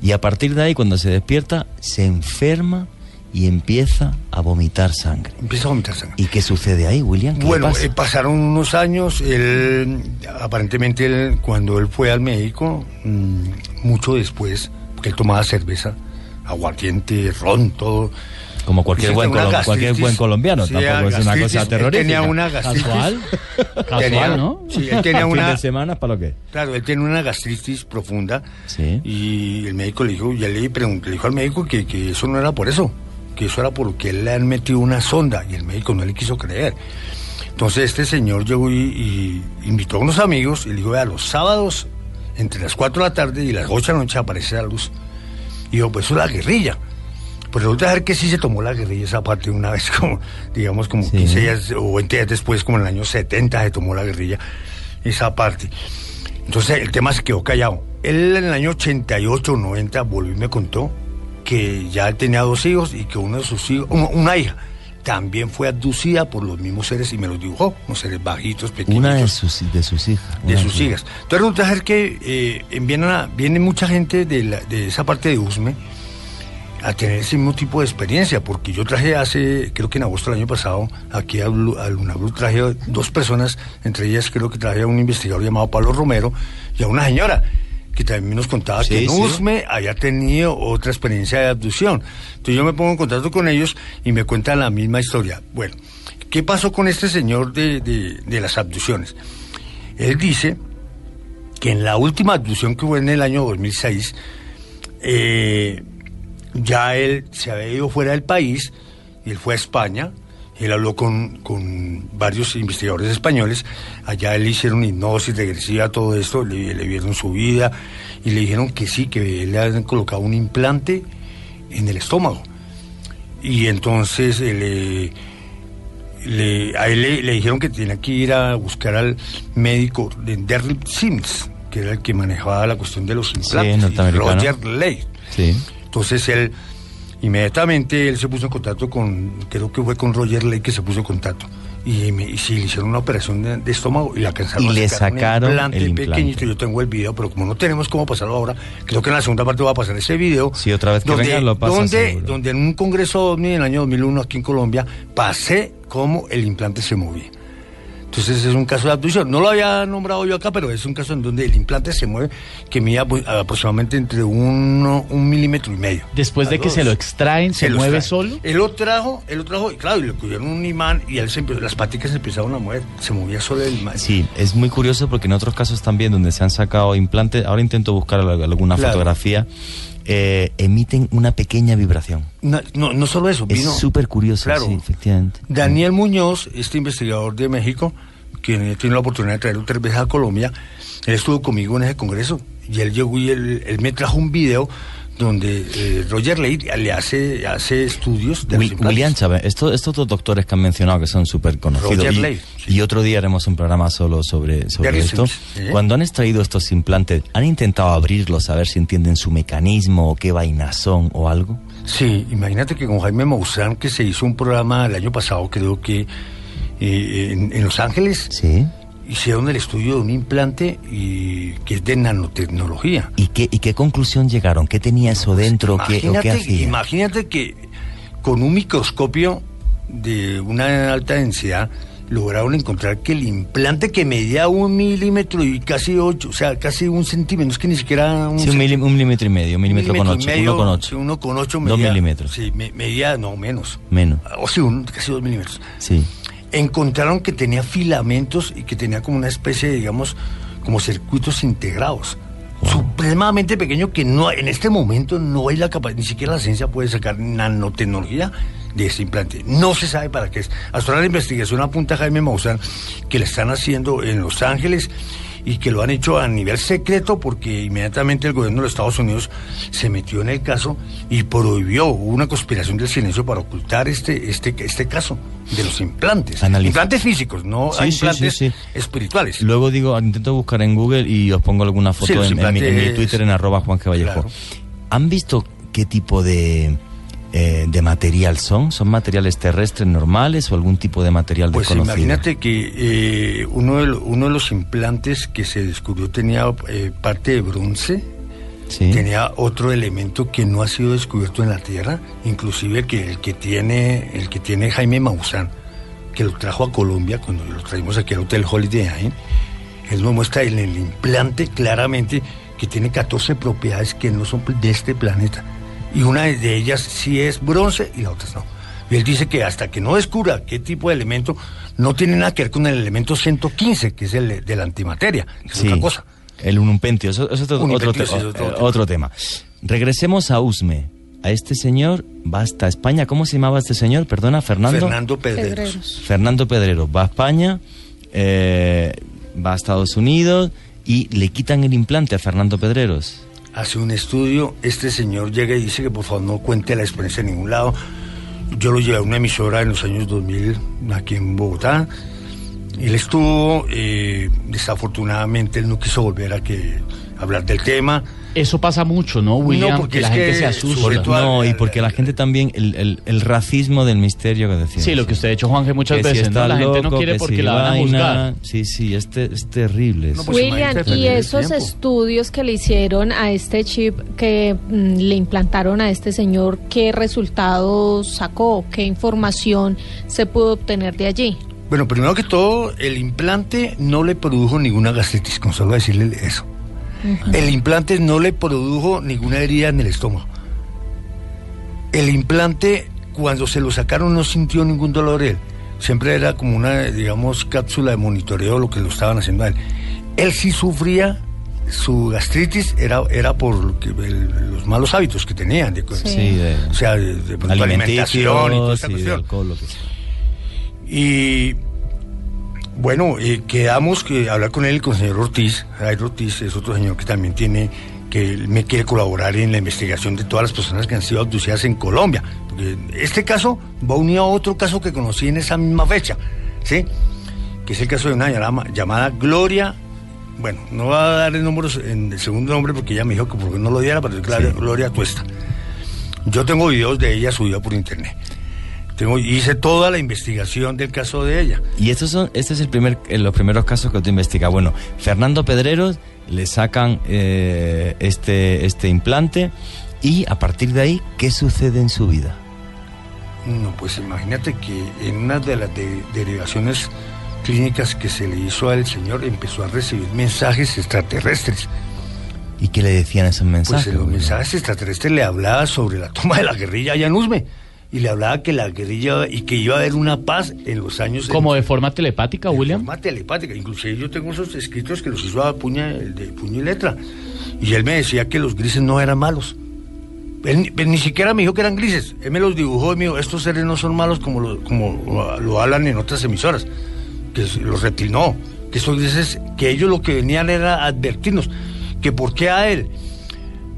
Y a partir de ahí, cuando se despierta, se enferma y empieza a vomitar sangre. Empieza a vomitar sangre. ¿Y qué sucede ahí, William? ¿Qué bueno, pasa? Eh, pasaron unos años. Él, aparentemente, él, cuando él fue al médico, mmm, mucho después, porque él tomaba cerveza, aguardiente, ron, todo. Como cualquier buen, colom- cualquier buen colombiano, sí, tampoco es una cosa terrorífica. Tenía una gastritis. Casual, casual, ¿no? Sí, él tenía una... ¿Fin de semana para lo que? Claro, él tenía una gastritis profunda, sí. Y el médico le dijo, ya le, preguntó, le dijo al médico que, que eso no era por eso, que eso era porque él le han metido una sonda, y el médico no le quiso creer. Entonces este señor llegó y, y invitó a unos amigos, y le dijo, vea, los sábados entre las cuatro de la tarde y las ocho de la noche aparece la luz. Y yo, pues eso es la guerrilla. Pues resulta ser que sí se tomó la guerrilla esa parte una vez, como, digamos, como sí. quince días o veinte días después, como en el año setenta, se tomó la guerrilla esa parte. Entonces el tema se quedó callado. Él en el año ochenta y ocho, noventa volvió y me contó que ya tenía dos hijos y que uno de sus hijos, una hija, también fue abducida por los mismos seres y me los dibujó, unos seres bajitos, pequeños. Una de sus hijas. De sus hijas. De sus hijas. Entonces resulta ser que eh, en Viena viene mucha gente de, la, de esa parte de Usme a tener ese mismo tipo de experiencia, porque yo traje hace, creo que en agosto del año pasado, aquí a, Blue, a Luna Blue traje a dos personas, entre ellas creo que traje a un investigador llamado Pablo Romero y a una señora que también nos contaba sí, que en sí. Usme había tenido otra experiencia de abducción. Entonces yo me pongo en contacto con ellos y me cuentan la misma historia. Bueno, ¿qué pasó con este señor de, de, de las abducciones? Él dice que en la última abducción, que fue en el año dos mil seis, eh... ya él se había ido fuera del país, él fue a España, él habló con, con varios investigadores españoles, allá le hicieron hipnosis regresiva, todo esto, le, le vieron su vida y le dijeron que sí, que le habían colocado un implante en el estómago. Y entonces eh, le, le, a él le, le dijeron que tenía que ir a buscar al médico de Derrick Sims, que era el que manejaba la cuestión de los implantes, sí, Roger Lay. Sí. Entonces él, inmediatamente, él se puso en contacto con, creo que fue con Roger Ley que se puso en contacto. Y, me, y sí, le hicieron una operación de, de estómago y le alcanzaron y le sacaron un implante, el implante pequeñito. Yo tengo el video, pero como no tenemos cómo pasarlo ahora, creo que en la segunda parte va a pasar ese video. Sí, otra vez que donde, venga, lo pasa donde, donde en un congreso OVNI en el año dos mil uno aquí en Colombia, pasé cómo el implante se movía. Entonces es un caso de abducción, no lo había nombrado yo acá, pero es un caso en donde el implante se mueve, que mide aproximadamente entre uno, un milímetro y medio. Después de que se lo extraen, ¿se mueve solo? Él lo trajo, él lo trajo, y claro, y le pusieron un imán y él se empezó, las paticas se empezaron a mover, se movía solo el imán. Sí, es muy curioso porque en otros casos también donde se han sacado implantes, ahora intento buscar alguna claro. fotografía, Eh, emiten una pequeña vibración. No, no, no solo eso. Vino, es súper curioso. Claro, sí, efectivamente. Daniel Muñoz, este investigador de México, quien tiene la oportunidad de traerlo tres veces a Colombia, él estuvo conmigo en ese congreso y él llegó y él, él me trajo un video donde eh, Roger Ley le hace, hace estudios de Will, William Chávez, estos, estos dos doctores que han mencionado que son súper conocidos. Roger y, Ley, sí. y otro día haremos un programa solo sobre, sobre esto. ¿Sí? Cuando han extraído estos implantes, ¿han intentado abrirlos a ver si entienden su mecanismo o qué vainas son o algo? Sí, imagínate que con Jaime Maussan, que se hizo un programa el año pasado, creo que eh, en, en Los Ángeles. Sí. Hicieron el estudio de un implante y que es de nanotecnología. ¿Y qué, y qué conclusión llegaron? ¿Qué tenía eso dentro? Imagínate, ¿qué, o qué hacía? Imagínate que con un microscopio de una alta densidad lograron encontrar que el implante que medía un milímetro y casi ocho, o sea, casi un centímetro, es que ni siquiera un... Sí, un, mili, un milímetro y medio, un milímetro, milímetro con ocho, medio, uno con ocho. Sí, uno con ocho medía... Dos milímetros. Sí, me, medía, no, menos. Menos. O sí, un, casi dos milímetros. Sí. Encontraron que tenía filamentos y que tenía como una especie de, digamos, como circuitos integrados, wow. supremamente pequeño, que no en este momento no hay la capacidad, ni siquiera la ciencia puede sacar nanotecnología de ese implante. No se sabe para qué es. Hasta ahora la investigación apunta a Jaime Maussan, que la están haciendo en Los Ángeles y que lo han hecho a nivel secreto, porque inmediatamente el gobierno de los Estados Unidos se metió en el caso y prohibió una conspiración del silencio para ocultar este este este caso de los implantes. Analiza. Implantes físicos, no sí, hay implantes sí, sí, sí. espirituales. Luego digo, intento buscar en Google y os pongo alguna foto sí, en, implantes... en, mi, en mi Twitter, en arroba Juan G. Vallejo. Claro. ¿Han visto qué tipo de... Eh, de material son? ¿Son materiales terrestres normales o algún tipo de material pues desconocido? Pues imagínate que eh, uno, de lo, uno de los implantes que se descubrió tenía eh, parte de bronce, sí. tenía otro elemento que no ha sido descubierto en la Tierra, inclusive que el que tiene, el que tiene Jaime Maussan, que lo trajo a Colombia cuando lo traímos aquí al Hotel Holiday Inn, él nos muestra en el implante claramente que tiene catorce propiedades que no son de este planeta. Y una de ellas sí es bronce y las otras no. Y él dice que hasta que no descubra qué tipo de elemento, no tiene nada que ver con el elemento ciento quince, que es el de la antimateria, que es sí, otra cosa. El unipentio, eso, eso es otro, otro, te, es otro, otro, tema. otro tema. Regresemos a Usme. A este señor va hasta España. ¿Cómo se llamaba este señor? Perdona, Fernando. Fernando Pedreros. Pedreros. Fernando Pedreros va a España, eh, va a Estados Unidos y le quitan el implante a Fernando Pedreros. Hace un estudio, este señor llega y dice que por favor no cuente la experiencia en ningún lado. Yo lo llevé a una emisora en los años dos mil, aquí en Bogotá. Él estuvo, eh, desafortunadamente él no quiso volver a que hablar del tema. Eso pasa mucho, ¿no, William? No, porque la gente se asusta. No, y porque la gente también, el, el, el racismo del misterio que decía. Sí, lo que usted ha hecho, Juanje, muchas que veces, si ¿no? La loco, gente no quiere porque si la van a juzgar. Sí, sí, este, es terrible. No, pues William, ¿y esos estudios que le hicieron a este chip que mm, le implantaron a este señor, qué resultados sacó? ¿Qué información se pudo obtener de allí? Bueno, primero que todo, el implante no le produjo ninguna gastritis, con solo decirle eso. Uh-huh. El implante no le produjo ninguna herida en el estómago. El implante, cuando se lo sacaron, no sintió ningún dolor él. Siempre era como una, digamos, cápsula de monitoreo lo que lo estaban haciendo a él. Él sí sufría, su gastritis era, era por lo que, el, los malos hábitos que tenía. De, sí, de, o sea, de, de, de alimentación y toda esa cuestión. De alcohol, lo que sea. Y bueno, eh, quedamos que hablar con él, con el señor Ortiz. Jair Ortiz es otro señor que también tiene, que me quiere colaborar en la investigación de todas las personas que han sido abducidas en Colombia. Porque este caso va unido a otro caso que conocí en esa misma fecha, ¿sí? Que es el caso de una llama, llamada Gloria. Bueno, no va a dar el número, en el segundo nombre, porque ella me dijo que porque no lo diera, pero es Gloria, sí. Gloria Atuesta. Yo tengo videos de ella subidos por internet. Hice toda la investigación del caso de ella. Y estos son, este es el primer, los primeros casos que tú investigas. Bueno, Fernando Pedreros le sacan eh, este, este implante y a partir de ahí, ¿qué sucede en su vida? No, pues imagínate que en una de las de, derivaciones clínicas que se le hizo al señor, empezó a recibir mensajes extraterrestres. ¿Y qué le decían esos mensajes? Pues en los mensajes extraterrestres le hablaba sobre la toma de la guerrilla allá en Usme. Y le hablaba que la guerrilla y que iba a haber una paz en los años... ¿Como de forma telepática, William? De forma telepática. Inclusive yo tengo esos escritos que los hizo a puña, de puño y letra. Y él me decía que los grises no eran malos. Él, él ni siquiera me dijo que eran grises. Él me los dibujó y me dijo, estos seres no son malos como lo, como lo hablan en otras emisoras. Que los reptil, no. Que esos grises, que ellos lo que venían era advertirnos. Que por qué a él...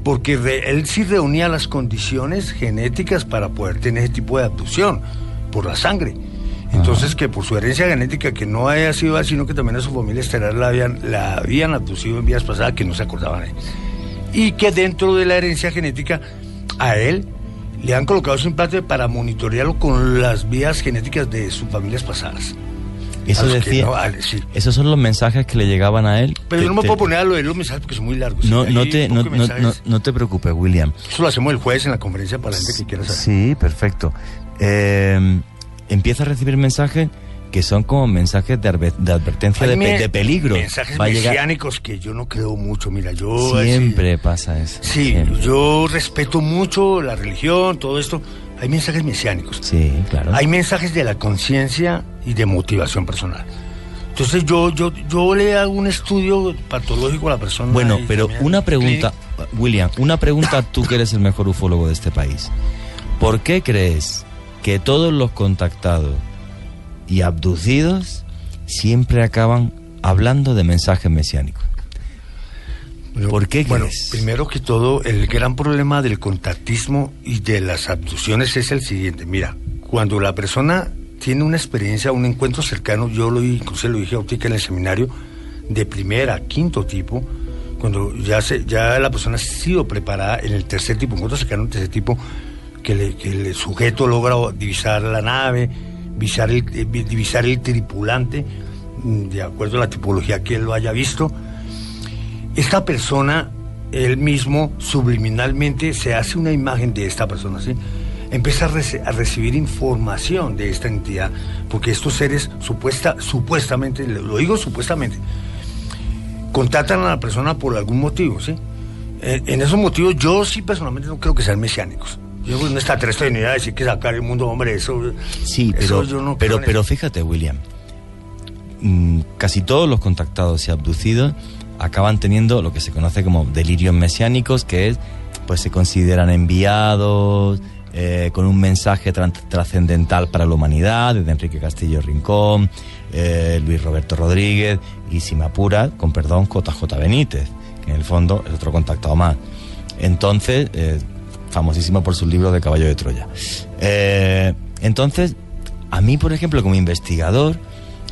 Porque re, él sí reunía las condiciones genéticas para poder tener ese tipo de abducción, por la sangre. Entonces, ajá, que por su herencia genética, que no haya sido así, sino que también a su familia estelar la habían, la habían abducido en vidas pasadas, que no se acordaban de él. Y que dentro de la herencia genética, a él le han colocado su implante para monitorearlo con las vías genéticas de sus familias pasadas. Eso decía, no vale, sí. Esos son los mensajes que le llegaban a él. Pero te, yo no me te... puedo poner a lo de los mensajes porque son muy largos. No, no, te, no, no, no, no te preocupes, William. Eso lo hacemos el jueves en la conferencia para la gente que quiera saber. Sí, perfecto. Eh, empieza a recibir mensajes que son como mensajes de, arbe, de advertencia de, me, de peligro. Mensajes Va mesiánicos llegar... que yo no creo mucho. Mira, yo siempre eh, pasa eso. Sí, siempre. Yo respeto mucho la religión, todo esto. Hay mensajes mesiánicos. Sí, claro. Hay mensajes de la conciencia y de motivación personal. Entonces yo, yo, yo le hago un estudio patológico a la persona. Bueno, pero una pregunta, clínica. William, una pregunta, tú que eres el mejor ufólogo de este país. ¿Por qué crees que todos los contactados y abducidos siempre acaban hablando de mensajes mesiánicos? Bueno, ¿por qué crees? Bueno, primero que todo, el gran problema del contactismo y de las abducciones es el siguiente. Mira, cuando la persona tiene una experiencia, un encuentro cercano, yo lo incluso lo dije a Óptica en el seminario, de primera, quinto tipo, cuando ya se, ya la persona ha sido preparada en el tercer tipo, encuentro cercano, en el tercer tipo, que, le, que el sujeto logra divisar la nave, divisar el, eh, divisar el tripulante, de acuerdo a la tipología que él lo haya visto. Esta persona, él mismo, subliminalmente, se hace una imagen de esta persona, ¿sí? Empieza a, rece- a recibir información de esta entidad, porque estos seres, supuesta, supuestamente, lo digo supuestamente, contactan a la persona por algún motivo, ¿sí? En, en esos motivos, yo sí personalmente no creo que sean mesiánicos. Yo no está triste de venir a decir que sacar el mundo, hombre, eso... Sí, eso pero, yo no pero, pero fíjate, William, mmm, casi todos los contactados y abducidos acaban teniendo lo que se conoce como delirios mesiánicos, que es, pues se consideran enviados, eh, con un mensaje tran- trascendental para la humanidad, desde Enrique Castillo Rincón, eh, Luis Roberto Rodríguez y, si me apura, con perdón, J J Benítez, que en el fondo es otro contactado más. Entonces, eh, famosísimo por sus libros de Caballo de Troya. Eh, entonces, a mí, por ejemplo, como investigador,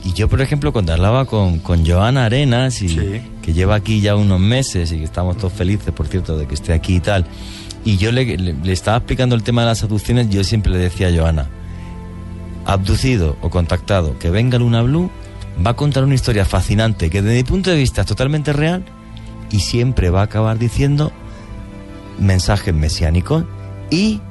y yo, por ejemplo, cuando hablaba con, con Joana Arenas, y, sí. que lleva aquí ya unos meses y que estamos todos felices, por cierto, de que esté aquí y tal, y yo le, le, le estaba explicando el tema de las abducciones, yo siempre le decía a Joana, abducido o contactado, que venga Luna Blue, va a contar una historia fascinante, que desde mi punto de vista es totalmente real, y siempre va a acabar diciendo mensajes mesiánicos, y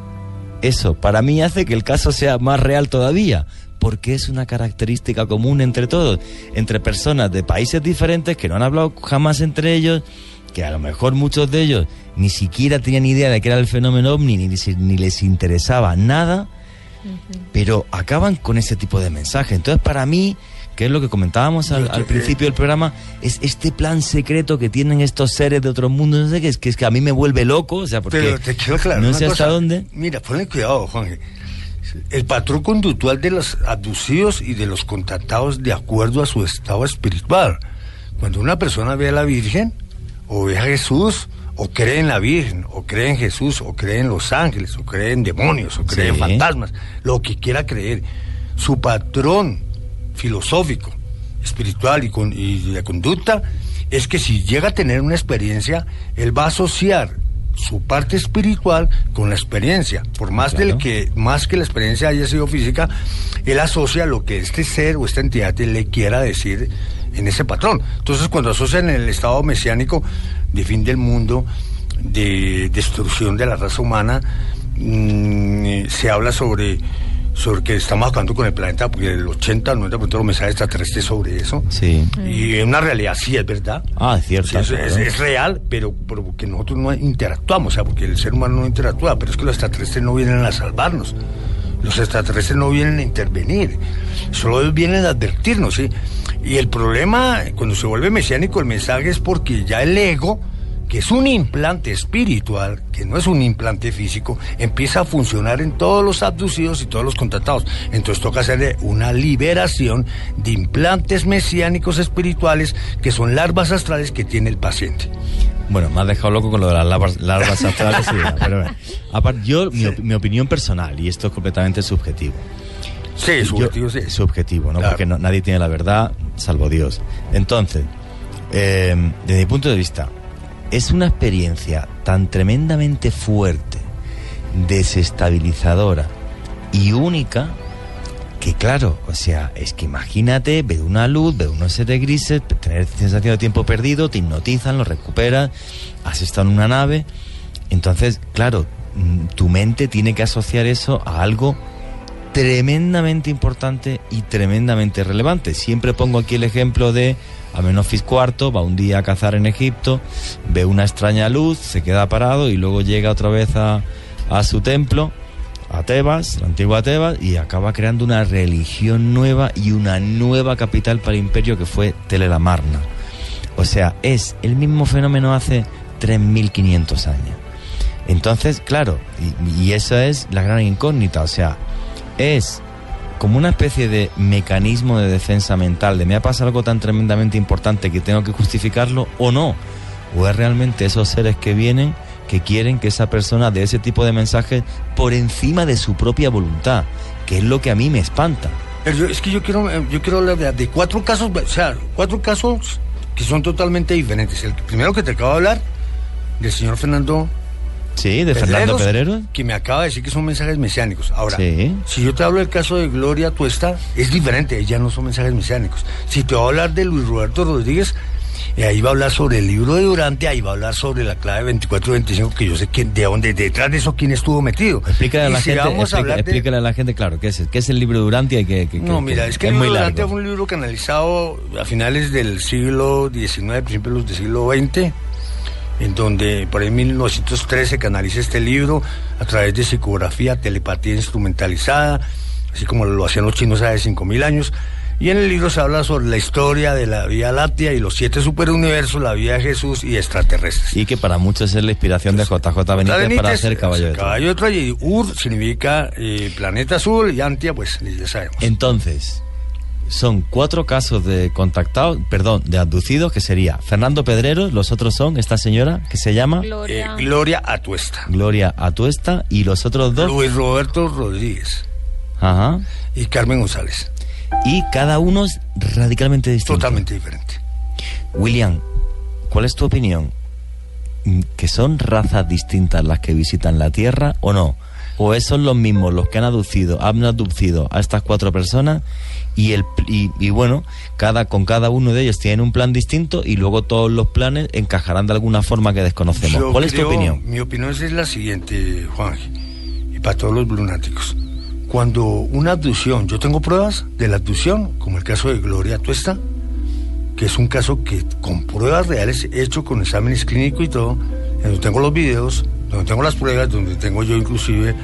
eso para mí hace que el caso sea más real todavía, porque es una característica común entre todos, entre personas de países diferentes que no han hablado jamás entre ellos, que a lo mejor muchos de ellos ni siquiera tenían idea de qué era el fenómeno ovni, ni, ni les interesaba nada, uh-huh. pero acaban con ese tipo de mensajes. Entonces, para mí, que es lo que comentábamos al, al principio del programa, es este plan secreto que tienen estos seres de otros mundos, no sé qué, es que es que a mí me vuelve loco, o sea, porque pero te quedó claro, no sé hasta cosa, dónde. Mira, ponle cuidado, Juan. El patrón conductual de los abducidos y de los contactados de acuerdo a su estado espiritual. Cuando una persona ve a la Virgen, o ve a Jesús, o cree en la Virgen, o cree en Jesús, o cree en los ángeles, o cree en demonios, o cree sí. en fantasmas, lo que quiera creer. Su patrón filosófico, espiritual y, con, y de conducta es que si llega a tener una experiencia, él va a asociar su parte espiritual con la experiencia, por más claro. del que más que la experiencia haya sido física, él asocia lo que este ser o esta entidad le quiera decir en ese patrón. Entonces, cuando asocian el estado mesiánico de fin del mundo, de destrucción de la raza humana, mmm, se habla sobre sobre que estamos acabando con el planeta, porque el ochenta al noventa por ciento de los mensajes extraterrestres sobre eso. Sí. Y es una realidad, sí, es verdad. Ah, es cierto. Sí, es, claro. es, es real, pero, pero porque nosotros no interactuamos, o sea, porque el ser humano no interactúa, pero es que los extraterrestres no vienen a salvarnos. Los extraterrestres no vienen a intervenir, solo vienen a advertirnos, ¿sí? Y el problema, cuando se vuelve mesiánico el mensaje, es porque ya el ego, que es un implante espiritual, que no es un implante físico, empieza a funcionar en todos los abducidos y todos los contactados. Entonces toca hacer una liberación de implantes mesiánicos espirituales, que son larvas astrales que tiene el paciente. Bueno, me has dejado loco con lo de las larvas, larvas astrales. Y la, pero bueno, aparte, yo, mi, mi opinión personal, y esto es completamente subjetivo. Sí, subjetivo, yo, sí. Subjetivo, ¿no? Claro. Porque no, nadie tiene la verdad, salvo Dios. Entonces, eh, desde mi punto de vista, es una experiencia tan tremendamente fuerte, desestabilizadora y única, que claro, o sea, es que imagínate, ve una luz, ve unos seres grises, tener sensación de tiempo perdido, te hipnotizan, lo recuperas, has estado en una nave. Entonces, claro, tu mente tiene que asociar eso a algo tremendamente importante y tremendamente relevante. Siempre pongo aquí el ejemplo de Amenofis cuarto, va un día a cazar en Egipto, ve una extraña luz, se queda parado y luego llega otra vez a, a su templo, a Tebas, la antigua Tebas, y acaba creando una religión nueva y una nueva capital para el imperio, que fue Telelamarna. O sea, es el mismo fenómeno hace tres mil quinientos años. Entonces, claro, y, y esa es la gran incógnita, o sea, es como una especie de mecanismo de defensa mental, de me ha pasado algo tan tremendamente importante que tengo que justificarlo, o no, o es realmente esos seres que vienen, que quieren que esa persona dé ese tipo de mensajes por encima de su propia voluntad, que es lo que a mí me espanta. Pero es que yo quiero, yo quiero hablar de, de cuatro casos, o sea, cuatro casos que son totalmente diferentes. El primero que te acabo de hablar, del señor Fernando... Sí, de Pedreros, Fernando Pedreros, que me acaba de decir que son mensajes mesiánicos. Ahora, sí. si yo te hablo del caso de Gloria Atuesta, es diferente, ya no son mensajes mesiánicos. Si te voy a hablar de Luis Roberto Rodríguez, eh, ahí va a hablar sobre el libro de Durante, ahí va a hablar sobre la clave veinticuatro veinticinco, que yo sé quién, de dónde, detrás de eso, quién estuvo metido. Explícale a la, si gente, explica, a explícale de... a la gente, claro, ¿qué es, qué es el libro de Durante? Y que, que, no, que, mira, es que el libro de Durante largo. Fue un libro canalizado a finales del siglo diecinueve, principios del siglo veinte, en donde por ahí en mil novecientos trece canaliza este libro a través de psicografía, telepatía instrumentalizada, así como lo hacían los chinos hace cinco mil años, Y en el libro se habla sobre la historia de la Vía Láctea y los siete superuniversos, la vida de Jesús y extraterrestres. Y que para muchos es la inspiración Entonces, de J J Benítez, Benítez para ser caballo de Troya. Caballo de Troya y Ur significa eh, planeta azul y Antia, pues ya sabemos. Entonces, son cuatro casos de contactados, perdón, de abducidos, que sería Fernando Pedreros, los otros son esta señora que se llama Gloria, eh, Gloria Atuesta. Gloria Atuesta y los otros dos Luis Roberto Rodríguez. Ajá. Y Carmen González. Y cada uno es radicalmente distinto. Totalmente diferente. William, ¿cuál es tu opinión? ¿Que son razas distintas las que visitan la Tierra o no? ¿O son los mismos los que han aducido, han abducido a estas cuatro personas y, el, y, y bueno, cada, con cada uno de ellos tienen un plan distinto y luego todos los planes encajarán de alguna forma que desconocemos? Yo ¿Cuál creo, es tu opinión? Mi opinión es la siguiente, Juan, y para todos los lunáticos. Cuando una abducción, yo tengo pruebas de la abducción, como el caso de Gloria Atuesta, que es un caso que con pruebas reales, hecho con exámenes clínicos y todo, donde tengo los videos, donde tengo las pruebas, donde tengo yo inclusive,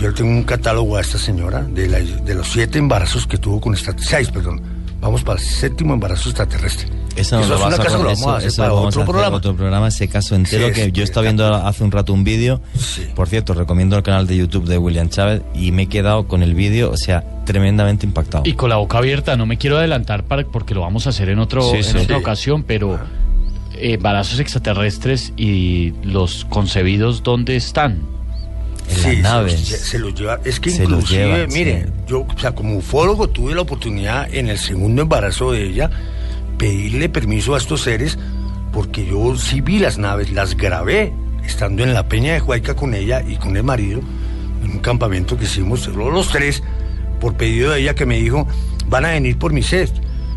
yo tengo un catálogo a esta señora de, la, de los siete embarazos que tuvo con extraterrestres, seis, perdón, vamos para el séptimo embarazo extraterrestre. Eso, eso no lo, vas a eso, lo vamos a hacer eso para vamos otro, a hacer programa. otro programa, ese caso entero sí, que es, yo estaba viendo hace un rato un vídeo, sí. Por cierto, recomiendo el canal de YouTube de William Chávez y me he quedado con el vídeo, o sea, tremendamente impactado. Y con la boca abierta, no me quiero adelantar para, porque lo vamos a hacer en, otro, sí, en sí. otra ocasión, pero eh, embarazos extraterrestres y los concebidos, ¿dónde están? En sí, las naves. Se, se los lleva, es que se inclusive, llevan, mire, sí. yo, o sea, como ufólogo tuve la oportunidad en el segundo embarazo de ella pedirle permiso a estos seres, porque yo sí vi las naves, las grabé estando en la Peña de Huayca con ella y con el marido, en un campamento que hicimos los tres, por pedido de ella que me dijo, van a venir por mi sed,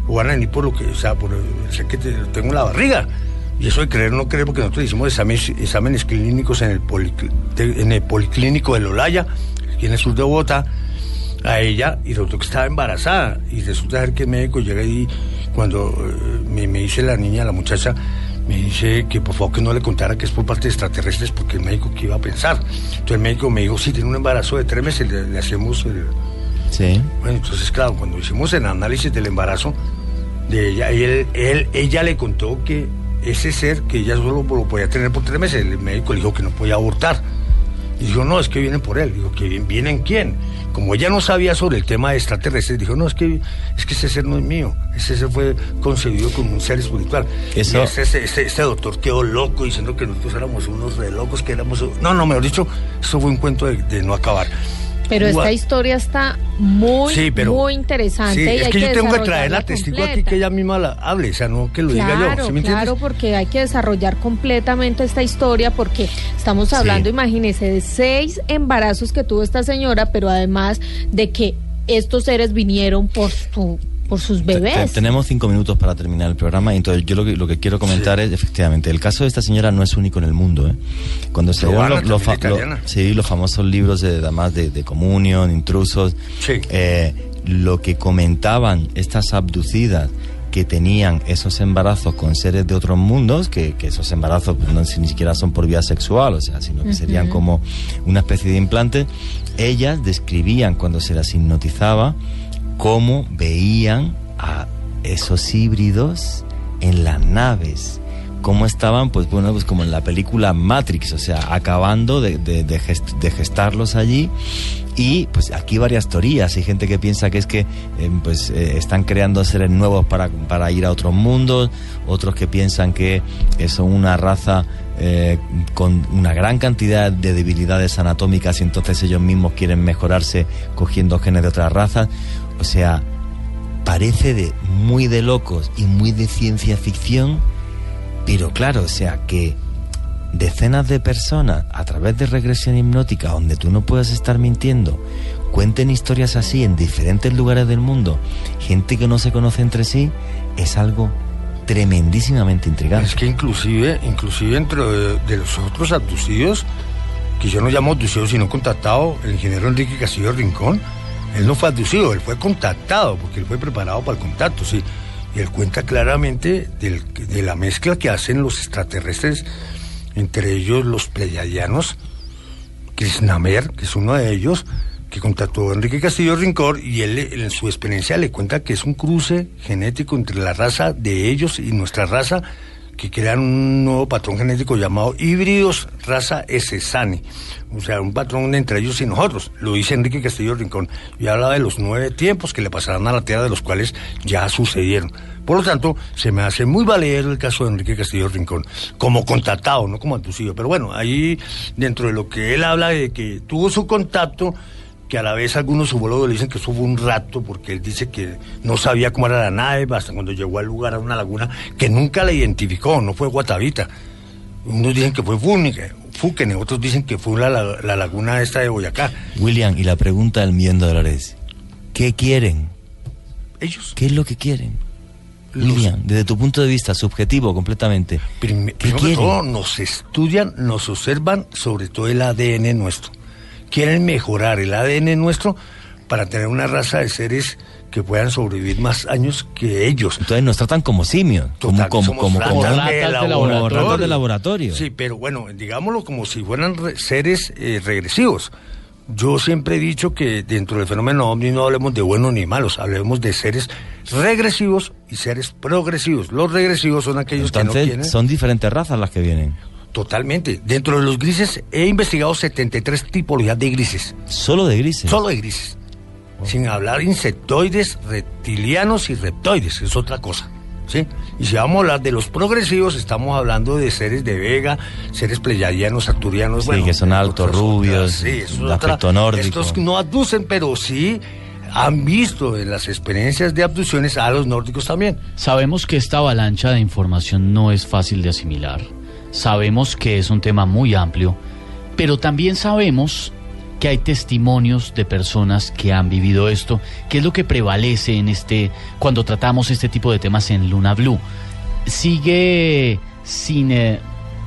o van a venir por lo que, o sea, por o sea, que te, tengo la barriga, y eso de creer no creer, porque nosotros hicimos exámenes, exámenes clínicos en el, poli, en el policlínico de Lolaya, aquí en el sur de Bogotá, a ella, y resultó que estaba embarazada, y resulta ser que el médico llega y cuando me, me dice la niña, la muchacha, me dice que por favor que no le contara que es por parte de extraterrestres, porque el médico que iba a pensar. Entonces el médico me dijo, sí, tiene un embarazo de tres meses, le, le hacemos... El... Sí. Bueno, entonces claro, cuando hicimos el análisis del embarazo de ella, él, él, ella le contó que ese ser, que ella solo lo podía tener por tres meses, el médico le dijo que no podía abortar. Y dijo, no, es que vienen por él. Dijo, ¿que vienen quién? Como ella no sabía sobre el tema de extraterrestres, dijo, no, es que, es que ese ser no es mío. Ese ser fue concebido como un ser espiritual. Eso... Este, este, este, este doctor quedó loco diciendo que nosotros éramos unos re locos, que éramos... No, no, mejor dicho, eso fue un cuento de, de no acabar. Pero Ua... esta historia está muy, sí, pero, muy interesante. Sí, y es hay que yo que tengo que traer la testigo aquí que ella misma la hable, o sea, no que lo claro, diga yo. ¿Sí me claro, entiendes? Porque hay que desarrollar completamente esta historia, porque estamos hablando, sí. imagínense, de seis embarazos que tuvo esta señora, pero además de que estos seres vinieron por su... por sus bebés. Te, te, tenemos cinco minutos para terminar el programa, entonces yo lo que, lo que quiero comentar sí. es, efectivamente, el caso de esta señora no es único en el mundo. ¿eh? Cuando se dieron los, los, lo, sí, los famosos libros de, además de, de Comunión, Intrusos, sí. eh, lo que comentaban estas abducidas que tenían esos embarazos con seres de otros mundos, que, que esos embarazos pues, no, ni siquiera son por vía sexual, o sea, sino que uh-huh. serían como una especie de implante, ellas describían cuando se las hipnotizaba cómo veían a esos híbridos en las naves, cómo estaban, pues bueno, pues como en la película Matrix, o sea, acabando de, de, de, gest, de gestarlos allí. Y pues aquí varias teorías, hay gente que piensa que es que eh, pues eh, están creando seres nuevos para, para ir a otros mundos, otros que piensan que son una raza eh, con una gran cantidad de debilidades anatómicas y entonces ellos mismos quieren mejorarse cogiendo genes de otras razas. O sea, parece de muy de locos y muy de ciencia ficción, pero claro, o sea, que decenas de personas, a través de regresión hipnótica, donde tú no puedas estar mintiendo, cuenten historias así en diferentes lugares del mundo, gente que no se conoce entre sí, es algo tremendísimamente intrigante. Es que inclusive, inclusive entre de, de los otros abducidos, que yo no llamo abducidos sino contactado, el ingeniero Enrique Castillo Rincón, él no fue abducido, él fue contactado, porque él fue preparado para el contacto, sí. Y él cuenta claramente del, de la mezcla que hacen los extraterrestres, entre ellos los pleyadianos, Krisnamer, que es uno de ellos, que contactó a Enrique Castillo Rincón, y él en su experiencia le cuenta que es un cruce genético entre la raza de ellos y nuestra raza, que crean un nuevo patrón genético llamado híbridos raza Esesani, o sea, un patrón entre ellos y nosotros, lo dice Enrique Castillo Rincón, y hablaba de los nueve tiempos que le pasarán a la tierra, de los cuales ya sucedieron. Por lo tanto, se me hace muy valedero el caso de Enrique Castillo Rincón, como contactado, no como antusivo, pero bueno, ahí dentro de lo que él habla de que tuvo su contacto, que a la vez algunos subólogos le dicen que eso fue un rapto, porque él dice que no sabía cómo era la nave, hasta cuando llegó al lugar, a una laguna, que nunca la identificó, no fue Guatavita. Unos dicen que fue Fúquene, otros dicen que fue la, la, la laguna esta de Boyacá. William, y la pregunta del millón de dólares, ¿qué quieren? Ellos. ¿Qué es lo que quieren? Los... William, desde tu punto de vista, subjetivo completamente. Prime... Primero que todo, nos estudian, nos observan, sobre todo el A D N nuestro. Quieren mejorar el A D N nuestro para tener una raza de seres que puedan sobrevivir más años que ellos. Entonces nos tratan como simios, Total, como, como, como, ratas, como ratas, de laboratorio. ratas de laboratorio. Sí, pero bueno, digámoslo como si fueran re- seres eh, regresivos. Yo siempre he dicho que dentro del fenómeno ovni no hablemos de buenos ni malos, hablemos de seres regresivos y seres progresivos. Los regresivos son aquellos Entonces, que no tienen... son diferentes razas las que vienen. Totalmente. Dentro de los grises he investigado setenta y tres tipologías de grises. ¿Solo de grises? Solo de grises. Wow. Sin hablar insectoides, reptilianos y reptoides, es otra cosa, ¿sí? Y si vamos a hablar de los progresivos, estamos hablando de seres de Vega, seres pleyadianos, arturianos. Sí, bueno, que son altos, rubios, sí, de aspecto nórdico. Estos no abducen, pero sí... han visto en las experiencias de abducciones a los nórdicos también. Sabemos que esta avalancha de información no es fácil de asimilar. Sabemos que es un tema muy amplio, pero también sabemos que hay testimonios de personas que han vivido esto, que es lo que prevalece en este cuando tratamos este tipo de temas en Luna Blue. Sigue sin, eh,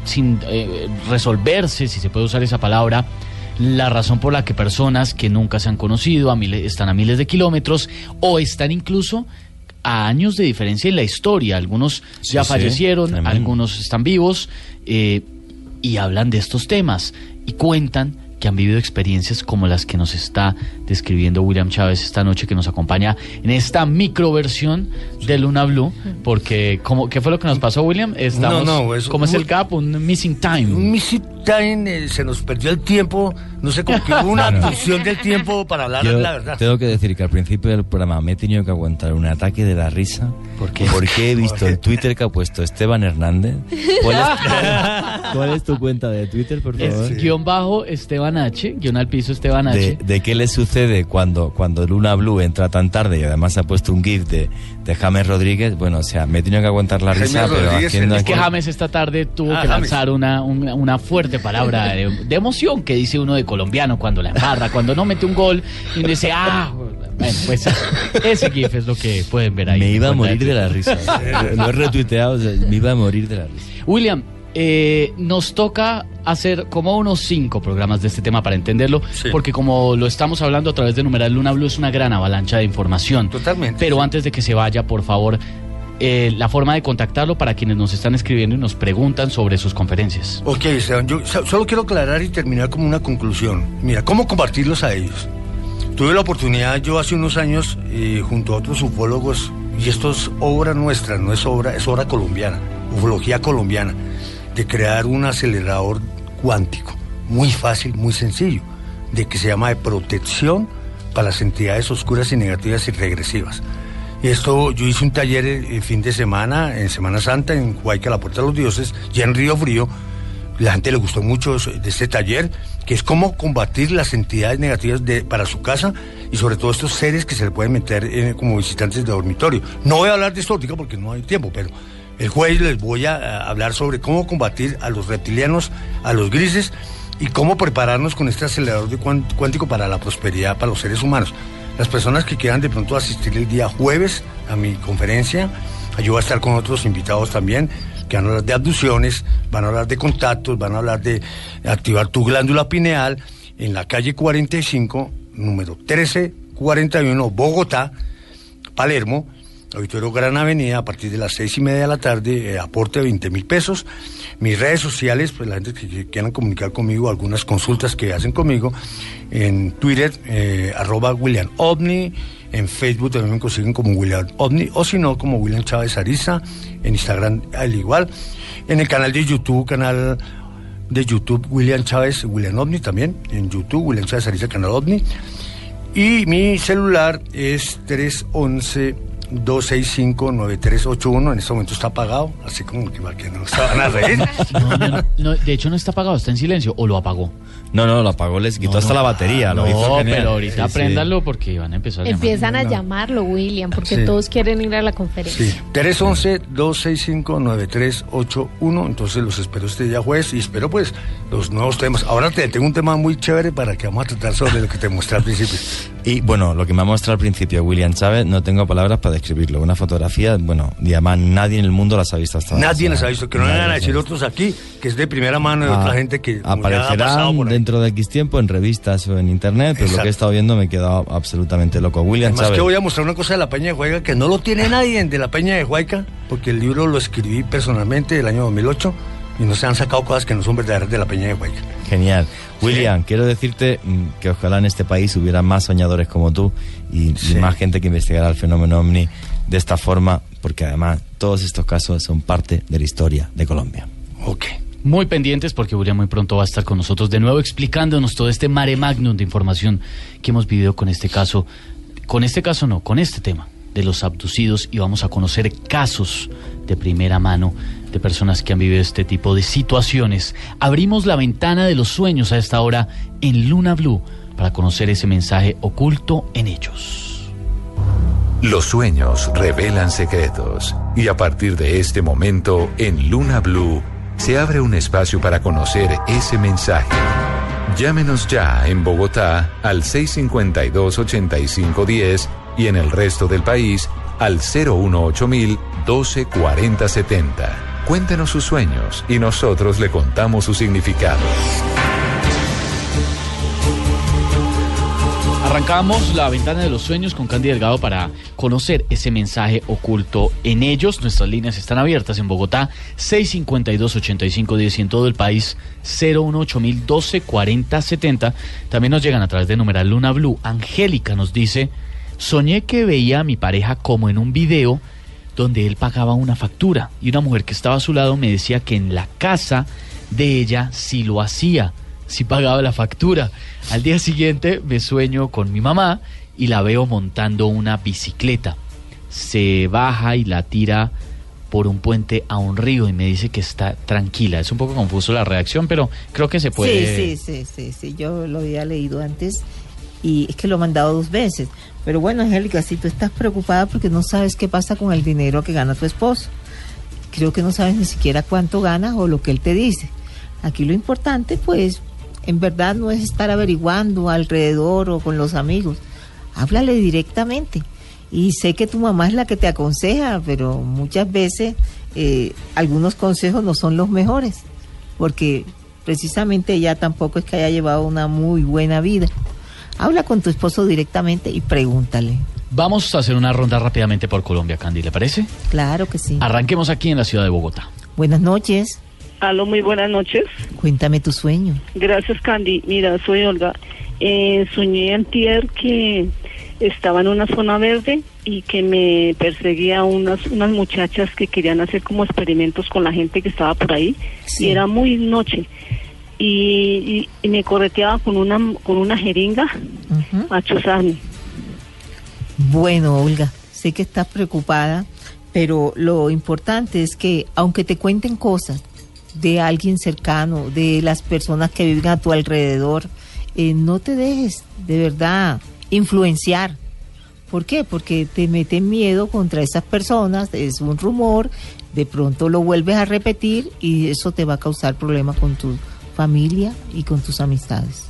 sin eh, resolverse, si se puede usar esa palabra, la razón por la que personas que nunca se han conocido a miles, están a miles de kilómetros o están incluso a años de diferencia en la historia. Algunos sí, ya fallecieron, sí, algunos están vivos eh, y hablan de estos temas y cuentan que han vivido experiencias como las que nos está describiendo William Chávez esta noche, que nos acompaña en esta microversión de Luna Blue, porque ¿cómo, ¿qué fue lo que nos pasó, William? Estamos, no, no, eso, ¿cómo es el C A P? Un missing time. Un missing time, eh, se nos perdió el tiempo, no sé cómo que hubo una abducción no, no. del tiempo para hablar. Yo la verdad tengo que decir que al principio del programa me he tenido que aguantar un ataque de la risa. ¿Por qué? Porque he visto el Twitter que ha puesto Esteban Hernández. ¿Cuál es, cuál es tu cuenta de Twitter, por favor? Es guión bajo Esteban H, guión al piso Esteban H. De, de qué le sucede cuando, cuando Luna Blue entra tan tarde, y además ha puesto un gif de, de James Rodríguez. Bueno, o sea, me he tenido que aguantar la risa, pero haciendo... Es que James esta tarde tuvo ah, que lanzar una, una, una fuerte palabra de, de emoción que dice uno de colombiano cuando la embarra, cuando no mete un gol y uno dice, ah... Bueno, pues ese gif es lo que pueden ver ahí. Me iba a morir de la risa. Lo he retuiteado, o sea, me iba a morir de la risa. William, Eh, nos toca hacer como unos cinco programas de este tema para entenderlo, sí, porque como lo estamos hablando a través de numeral Luna Blue, es una gran avalancha de información. Totalmente. Pero sí, antes de que se vaya, por favor, eh, la forma de contactarlo para quienes nos están escribiendo y nos preguntan sobre sus conferencias. Ok, Esteban, yo solo quiero aclarar y terminar como una conclusión. Mira, ¿cómo compartirlos a ellos? Tuve la oportunidad yo hace unos años, eh, junto a otros ufólogos, y esto es obra nuestra, no es obra, es obra colombiana, ufología colombiana, de crear un acelerador cuántico, muy fácil, muy sencillo, de que se llama de protección para las entidades oscuras y negativas y regresivas. Esto, yo hice un taller el, el fin de semana, en Semana Santa, en Huayca, la Puerta de los Dioses, ya en Río Frío. La gente le gustó mucho eso, de este taller, que es cómo combatir las entidades negativas de, para su casa, y sobre todo estos seres que se le pueden meter eh, como visitantes de dormitorio. No voy a hablar de esto ahorita porque no hay tiempo, pero el jueves les voy a hablar sobre cómo combatir a los reptilianos, a los grises, y cómo prepararnos con este acelerador de cuántico para la prosperidad para los seres humanos. Las personas que quieran de pronto asistir el día jueves a mi conferencia, yo voy a estar con otros invitados también, que van a hablar de abducciones, van a hablar de contactos, van a hablar de activar tu glándula pineal en la calle cuarenta y cinco, número trece cuarenta y uno, Bogotá, Palermo. Auditorio Gran Avenida, a partir de las seis y media de la tarde, eh, aporte de veinte mil pesos. Mis redes sociales, pues la gente que, que quieran comunicar conmigo, algunas consultas que hacen conmigo, en Twitter, eh, arroba William Ovni, en Facebook también me consiguen como William Ovni, o si no, como William Chávez Ariza, en Instagram al igual, en el canal de YouTube, canal de YouTube William Chávez, William Ovni también, en YouTube, William Chávez Ariza, canal Ovni, y mi celular es tres once, dos seis cinco, nueve tres ocho uno. En este momento está apagado, así como que no se van a reír. No, no, no, no, de hecho no está apagado, está en silencio. ¿O lo apagó? No, no, lo apagó, les quitó no, hasta no, la batería. No, lo pero ahorita sí, apréndanlo sí, porque van a empezar a llamar. Empiezan a llamarlo, William, porque sí, todos quieren ir a la conferencia. Sí. tres once, dos seis cinco, nueve tres ocho uno. Entonces los espero este día jueves y espero pues los nuevos temas. Ahora te tengo un tema muy chévere para que vamos a tratar sobre lo que te mostré al principio. Y bueno, lo que me ha mostrado al principio William Chávez, no tengo palabras para escribirlo, una fotografía, bueno, y además nadie en el mundo las ha visto hasta ahora. Nadie las ha visto, que no van a decir otros aquí, que es de primera mano de ah, otra gente que aparecerá dentro de X tiempo en revistas o en internet, pero exacto, lo que he estado viendo me he quedado absolutamente loco. William Chávez. Además que voy a mostrar una cosa de la Peña de Huayca, que no lo tiene nadie de la Peña de Huayca, porque el libro lo escribí personalmente el año dos mil ocho, y no se han sacado cosas que no son verdaderas de la Peña de Huayca. Genial. William, sí, quiero decirte que ojalá en este país hubiera más soñadores como tú y, sí, y más gente que investigara el fenómeno OVNI de esta forma, porque además todos estos casos son parte de la historia de Colombia. Ok. Muy pendientes porque William muy pronto va a estar con nosotros de nuevo explicándonos todo este mare magnum de información que hemos vivido con este caso. Con este caso no, con este tema de los abducidos, y vamos a conocer casos de primera mano de personas que han vivido este tipo de situaciones. Abrimos la ventana de los sueños a esta hora en Luna Blue para conocer ese mensaje oculto en hechos. Los sueños revelan secretos, y a partir de este momento en Luna Blue se abre un espacio para conocer ese mensaje. Llámenos ya en Bogotá al seis cinco dos, ocho cinco uno cero y en el resto del país al cero uno ocho mil, doce cuarenta setenta. Cuéntenos sus sueños y nosotros le contamos su significado. Arrancamos la ventana de los sueños con Candy Delgado para conocer ese mensaje oculto en ellos. Nuestras líneas están abiertas en Bogotá, seis cinco dos, ocho cinco uno cero, y en todo el país, cero uno ocho mil, doce cuarenta setenta. También nos llegan a través de numeral Luna Blue. Angélica nos dice: soñé que veía a mi pareja como en un video donde él pagaba una factura, y una mujer que estaba a su lado me decía que en la casa de ella sí lo hacía, sí pagaba la factura. Al día siguiente me sueño con mi mamá y la veo montando una bicicleta. Se baja y la tira por un puente a un río y me dice que está tranquila. Es un poco confuso la reacción, pero creo que se puede... Sí, sí, sí, sí, sí. Yo lo había leído antes y es que lo he mandado dos veces. Pero bueno, Angélica, si tú estás preocupada porque no sabes qué pasa con el dinero que gana tu esposo, creo que no sabes ni siquiera cuánto ganas o lo que él te dice. Aquí lo importante, pues, en verdad no es estar averiguando alrededor o con los amigos. Háblale directamente. Y sé que tu mamá es la que te aconseja, pero muchas veces eh, algunos consejos no son los mejores, porque precisamente ella tampoco es que haya llevado una muy buena vida. Habla con tu esposo directamente y pregúntale. Vamos a hacer una ronda rápidamente por Colombia, Candy, ¿le parece? Claro que sí. Arranquemos aquí en la ciudad de Bogotá. Buenas noches. Aló, muy buenas noches. Cuéntame tu sueño. Gracias, Candy. Mira, soy Olga. Eh, soñé antier que estaba en una zona verde y que me perseguía unas, unas muchachas que querían hacer como experimentos con la gente que estaba por ahí. Sí. Y era muy noche. Y, y, y me correteaba con una con una jeringa uh-huh. a chuzarme. Bueno, Olga, sé que estás preocupada, pero lo importante es que aunque te cuenten cosas de alguien cercano, de las personas que viven a tu alrededor, eh, no te dejes de verdad influenciar. ¿Por qué? Porque te meten miedo contra esas personas, es un rumor, de pronto lo vuelves a repetir y eso te va a causar problemas con tu familia y con tus amistades.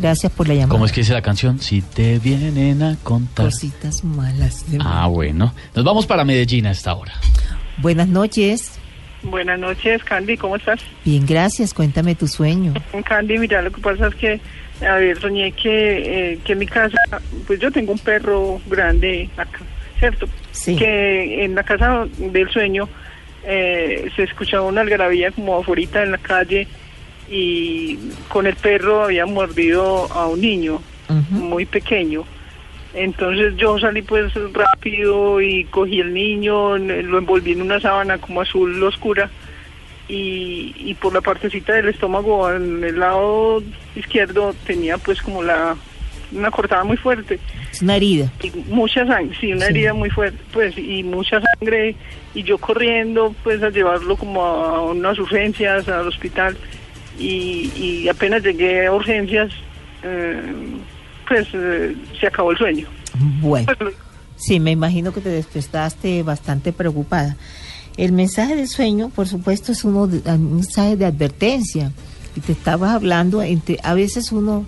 Gracias por la llamada. ¿Cómo es que dice la canción? Si te vienen a contar cositas malas de mí. Ah, bueno. Nos vamos para Medellín a esta hora. Buenas noches. Buenas noches, Candy, ¿cómo estás? Bien, gracias. Cuéntame tu sueño. Candy, mira, lo que pasa es que a ver, soñé que, eh, que en mi casa, pues yo tengo un perro grande acá, ¿cierto? sí, que en la casa del sueño eh, se escuchaba una algarabía como afuera en la calle, y con el perro había mordido a un niño uh-huh. muy pequeño. Entonces yo salí pues rápido y cogí el niño, lo envolví en una sábana como azul oscura, y, y por la partecita del estómago, en el lado izquierdo, tenía pues como la una cortada muy fuerte. Es una herida. Y mucha sangre, sí, una sí. herida muy fuerte, pues, y mucha sangre, y yo corriendo pues a llevarlo como a unas urgencias, al hospital, y, y apenas llegué a urgencias, eh, pues eh, se acabó el sueño. Bueno, pues, sí, me imagino que te despertaste bastante preocupada. El mensaje del sueño, por supuesto, es uno de, un mensaje de advertencia, y te estabas hablando, entre, a veces uno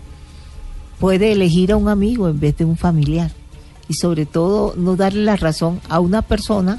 puede elegir a un amigo en vez de un familiar, y sobre todo no darle la razón a una persona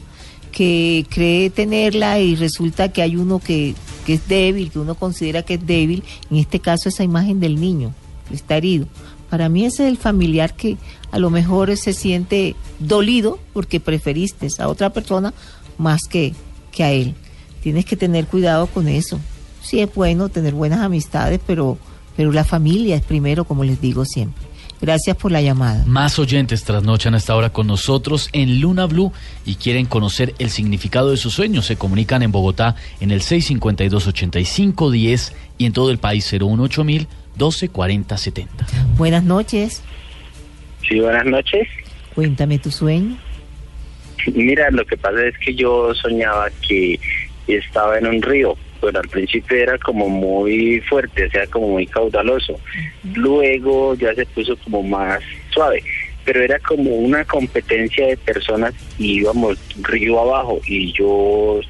que cree tenerla y resulta que hay uno que, que es débil, que uno considera que es débil, en este caso esa imagen del niño que está herido. Para mí ese es el familiar que a lo mejor se siente dolido porque preferiste a otra persona más que, que a él. Tienes que tener cuidado con eso. Sí es bueno tener buenas amistades, pero, pero la familia es primero, como les digo siempre. Gracias por la llamada. Más oyentes trasnochan hasta ahora con nosotros en Luna Blue y quieren conocer el significado de sus sueños. Se comunican en Bogotá en el seis cinco dos, ocho cinco uno cero y en todo el país cero uno ocho mil, doce cuarenta setenta. Buenas noches. Sí, buenas noches. Cuéntame tu sueño. Mira, lo que pasa es que yo soñaba que estaba en un río, pero al principio era como muy fuerte, o sea, como muy caudaloso. Uh-huh. Luego ya se puso como más suave, pero era como una competencia de personas y íbamos río abajo y yo,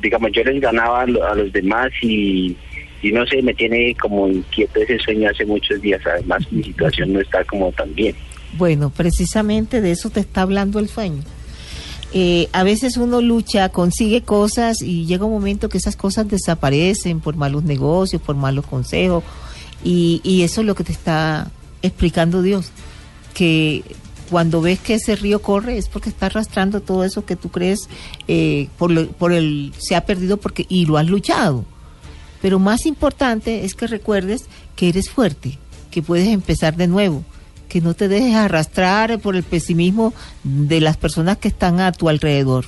digamos, yo les ganaba a los demás y... y no sé, me tiene como inquieto ese sueño hace muchos días, además mi situación no está como tan bien. Bueno, precisamente de eso te está hablando el sueño. Eh, a veces uno lucha, consigue cosas y llega un momento que esas cosas desaparecen por malos negocios, por malos consejos, y, y eso es lo que te está explicando Dios, que cuando ves que ese río corre es porque está arrastrando todo eso que tú crees eh, por, lo, por el se ha perdido porque y lo has luchado. Pero más importante es que recuerdes que eres fuerte, que puedes empezar de nuevo, que no te dejes arrastrar por el pesimismo de las personas que están a tu alrededor.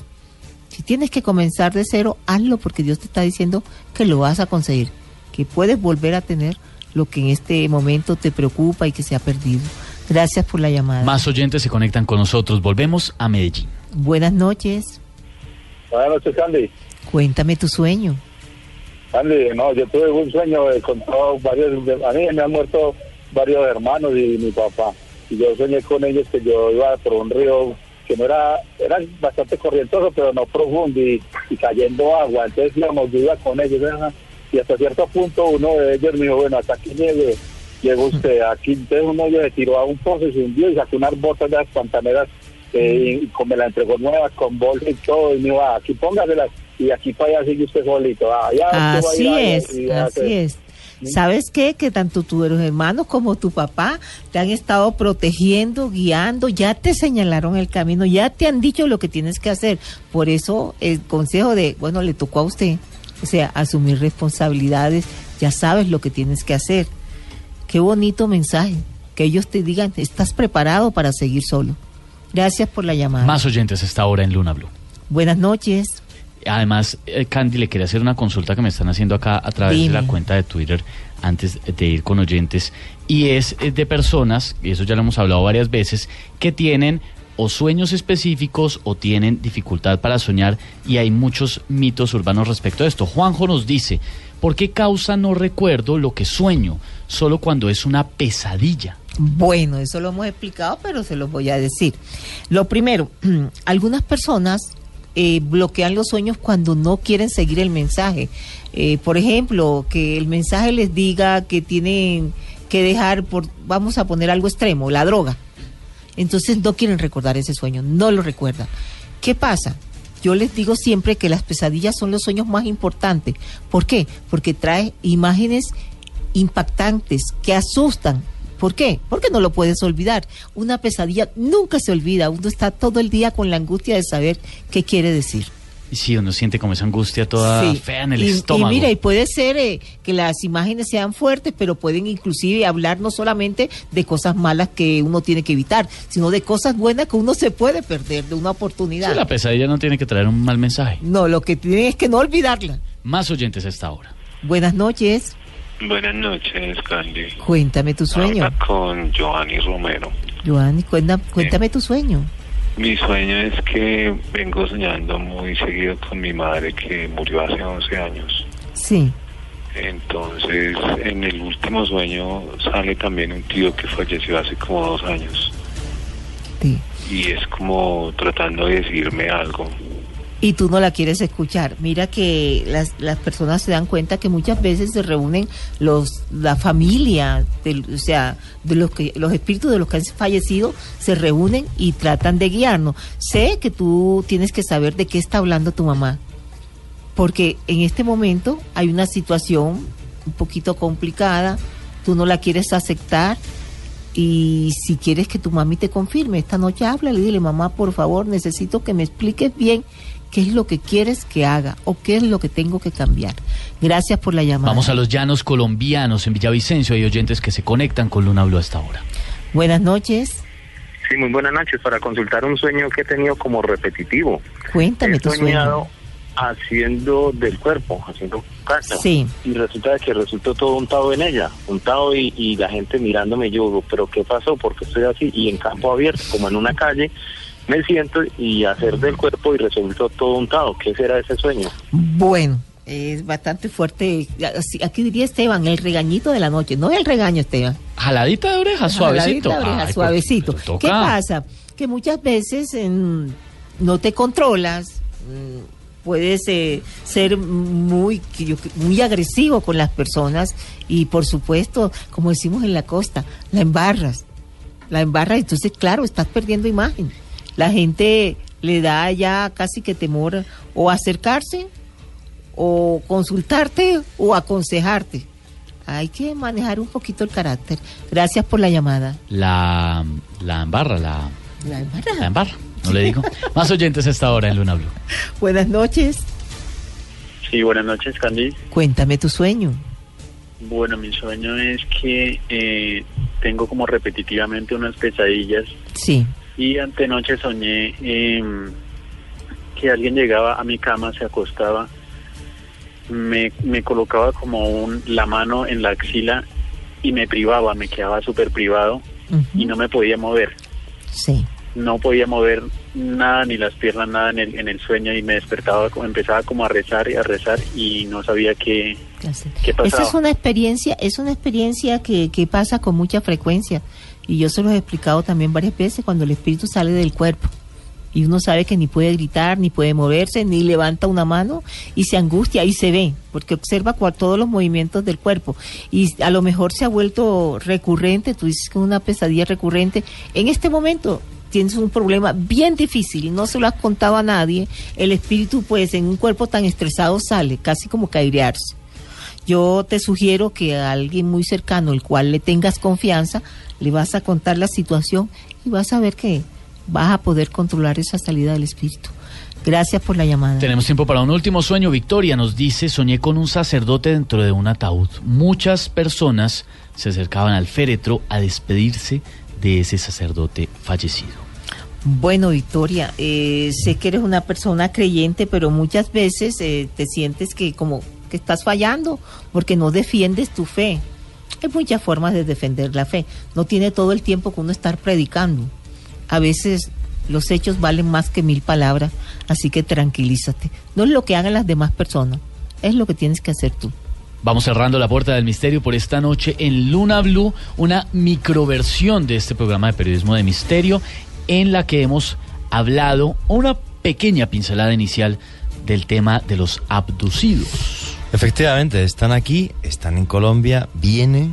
Si tienes que comenzar de cero, hazlo, porque Dios te está diciendo que lo vas a conseguir, que puedes volver a tener lo que en este momento te preocupa y que se ha perdido. Gracias por la llamada. Más oyentes se conectan con nosotros. Volvemos a Medellín. Buenas noches. Buenas noches, Candy. Cuéntame tu sueño. Andy, no, yo tuve un sueño eh, con todos varios, de, a mí me han muerto varios hermanos y, y mi papá, y yo soñé con ellos que yo iba por un río que no era, era bastante corrientoso, pero no profundo, y, y cayendo agua, entonces íbamos, yo iba con ellos, ¿verdad? Y hasta cierto punto uno de ellos me dijo, bueno, hasta aquí llegue, llegó usted, aquí, entonces uno de ellos se tiró a un pozo y se hundió y sacó unas botas de las pantaneras, eh, y, y me la entregó nueva, con bolsa y todo, y me dijo, ah, aquí póngaselas, y aquí para allá sigue usted solito. Ah, ya, así es, y ya, así es. ¿Sí? ¿Sabes qué? Que tanto tus hermanos como tu papá te han estado protegiendo, guiando, ya te señalaron el camino, ya te han dicho lo que tienes que hacer. Por eso el consejo de, bueno, le tocó a usted, o sea, asumir responsabilidades, ya sabes lo que tienes que hacer. Qué bonito mensaje, que ellos te digan, estás preparado para seguir solo. Gracias por la llamada. Más oyentes esta hora en Luna Blue. Buenas noches. Además, Candy, le quería hacer una consulta que me están haciendo acá a través Dime. de la cuenta de Twitter antes de ir con oyentes, y es de personas, y eso ya lo hemos hablado varias veces, que tienen o sueños específicos o tienen dificultad para soñar, y hay muchos mitos urbanos respecto a esto. Juanjo nos dice, ¿por qué causa no recuerdo lo que sueño solo cuando es una pesadilla? Bueno, eso lo hemos explicado, pero se los voy a decir. Lo primero, algunas personas... Eh, bloquean los sueños cuando no quieren seguir el mensaje. Eh, por ejemplo, que el mensaje les diga que tienen que dejar, por, vamos a poner algo extremo, la droga. Entonces no quieren recordar ese sueño, no lo recuerdan. ¿Qué pasa? Yo les digo siempre que las pesadillas son los sueños más importantes. ¿Por qué? Porque trae imágenes impactantes que asustan, ¿Por qué? Porque no lo puedes olvidar. Una pesadilla nunca se olvida. Uno está todo el día con la angustia de saber qué quiere decir. Sí, uno siente como esa angustia toda sí. fea en el y, estómago. Y mira, y puede ser eh, que las imágenes sean fuertes, pero pueden inclusive hablar no solamente de cosas malas que uno tiene que evitar, sino de cosas buenas que uno se puede perder, de una oportunidad. Sí, la pesadilla no tiene que traer un mal mensaje. No, lo que tiene es que no olvidarla. Más oyentes a esta hora. Buenas noches. Buenas noches, Candy. Cuéntame tu sueño. Habla con Joanny Romero. Joanny, cuéntame, cuéntame tu sueño. Mi sueño es que vengo soñando muy seguido con mi madre que murió hace once años. Sí. Entonces, en el último sueño sale también un tío que falleció hace como dos años. Sí. Y es como tratando de decirme algo. Y tú no la quieres escuchar. Mira que las, las personas se dan cuenta que muchas veces se reúnen los la familia, de, o sea, de los que los espíritus de los que han fallecido se reúnen y tratan de guiarnos. Sé que tú tienes que saber de qué está hablando tu mamá, porque en este momento hay una situación un poquito complicada, tú no la quieres aceptar. Y si quieres que tu mami te confirme, esta noche háblale y dile: mamá, por favor, necesito que me expliques bien qué es lo que quieres que haga o qué es lo que tengo que cambiar. Gracias por la llamada. Vamos a los llanos colombianos. En Villavicencio hay oyentes que se conectan con Luna Blue hasta ahora. Buenas noches. Sí, muy buenas noches. Para consultar un sueño que he tenido como repetitivo. Cuéntame tu sueño. He soñado haciendo del cuerpo, haciendo casa. Sí. Y resulta que resultó todo untado en ella, untado y, y la gente mirándome. Yo, pero ¿qué pasó? Porque estoy así. Y en campo abierto, como en una calle, me siento y hacer del cuerpo y resultó todo untado. ¿Qué será ese sueño? Bueno, es bastante fuerte. Aquí diría Esteban, el regañito de la noche. No es el regaño, Esteban. Jaladita de oreja, suavecito. Jaladita de oreja, Ay, suavecito. Pues, ¿qué pasa? Que muchas veces en, no te controlas. Mmm, Puedes eh, ser muy, muy agresivo con las personas y, por supuesto, como decimos en la costa, la embarras, la embarras, entonces, claro, estás perdiendo imagen. La gente le da ya casi que temor o acercarse, o consultarte, o aconsejarte. Hay que manejar un poquito el carácter. Gracias por la llamada. La, la embarra, la... La embarra. La embarra. No le digo. Más oyentes a esta hora en Luna Blue. Buenas noches. Sí, buenas noches, Candy. Cuéntame tu sueño. Bueno, mi sueño es que eh, tengo como repetitivamente unas pesadillas. Sí. Y antenoche soñé eh, que alguien llegaba a mi cama, se acostaba, me, me colocaba como un, la mano en la axila y me privaba, me quedaba súper privado uh-huh. y no me podía mover. Sí. No podía mover nada, ni las piernas, nada en el, en el sueño, y me despertaba, empezaba como a rezar y a rezar y no sabía qué, qué pasaba. Esa es una experiencia, es una experiencia que, que pasa con mucha frecuencia, y yo se los he explicado también varias veces, cuando el espíritu sale del cuerpo y uno sabe que ni puede gritar, ni puede moverse, ni levanta una mano, y se angustia y se ve, porque observa cual, todos los movimientos del cuerpo, y a lo mejor se ha vuelto recurrente. Tú dices que es una pesadilla recurrente. En este momento tienes un problema bien difícil, no se lo has contado a nadie. El espíritu, pues, en un cuerpo tan estresado sale, casi como que airearse. Yo te sugiero que a alguien muy cercano, el cual le tengas confianza, le vas a contar la situación y vas a ver que vas a poder controlar esa salida del espíritu. Gracias por la llamada. Tenemos tiempo para un último sueño. Victoria nos dice: soñé con un sacerdote dentro de un ataúd. Muchas personas se acercaban al féretro a despedirse de ese sacerdote fallecido. Bueno, Victoria, eh, sé que eres una persona creyente, pero muchas veces eh, te sientes que como que estás fallando porque no defiendes tu fe. Hay muchas formas de defender la fe. No tiene todo el tiempo que uno estar predicando. A veces los hechos valen más que mil palabras, así que tranquilízate. No es lo que hagan las demás personas, es lo que tienes que hacer tú. Vamos cerrando la puerta del misterio por esta noche en Luna Blue, una microversión de este programa de periodismo de misterio en la que hemos hablado una pequeña pincelada inicial del tema de los abducidos. Efectivamente, están aquí, están en Colombia, vienen,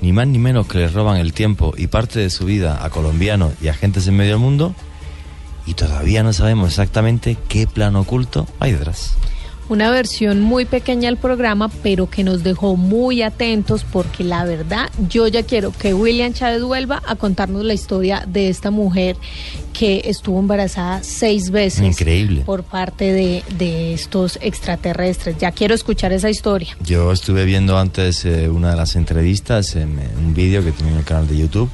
ni más ni menos que les roban el tiempo y parte de su vida a colombianos y a gentes en medio del mundo, y todavía no sabemos exactamente qué plan oculto hay detrás. una versión muy pequeña del programa, pero que nos dejó muy atentos, porque la verdad yo ya quiero que William Chávez vuelva a contarnos la historia de esta mujer que estuvo embarazada seis veces. Increíble. Por parte de, de estos extraterrestres. Ya quiero escuchar esa historia. Yo estuve viendo antes eh, una de las entrevistas, en, un vídeo que tenía en el canal de YouTube,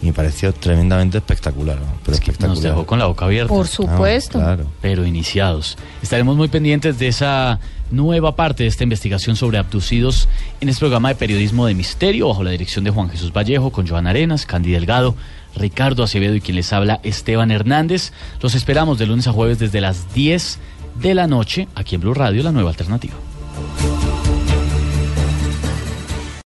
y me pareció tremendamente espectacular, ¿no? Pero es que espectacular. Nos dejó con la boca abierta. Por supuesto. Ah, claro. Pero iniciados. Estaremos muy pendientes de esa nueva parte de esta investigación sobre abducidos en este programa de periodismo de misterio, bajo la dirección de Juan Jesús Vallejo, con Joana Arenas, Candy Delgado, Ricardo Acevedo y quien les habla, Esteban Hernández. Los esperamos de lunes a jueves desde las diez de la noche, aquí en Blue Radio, la nueva alternativa.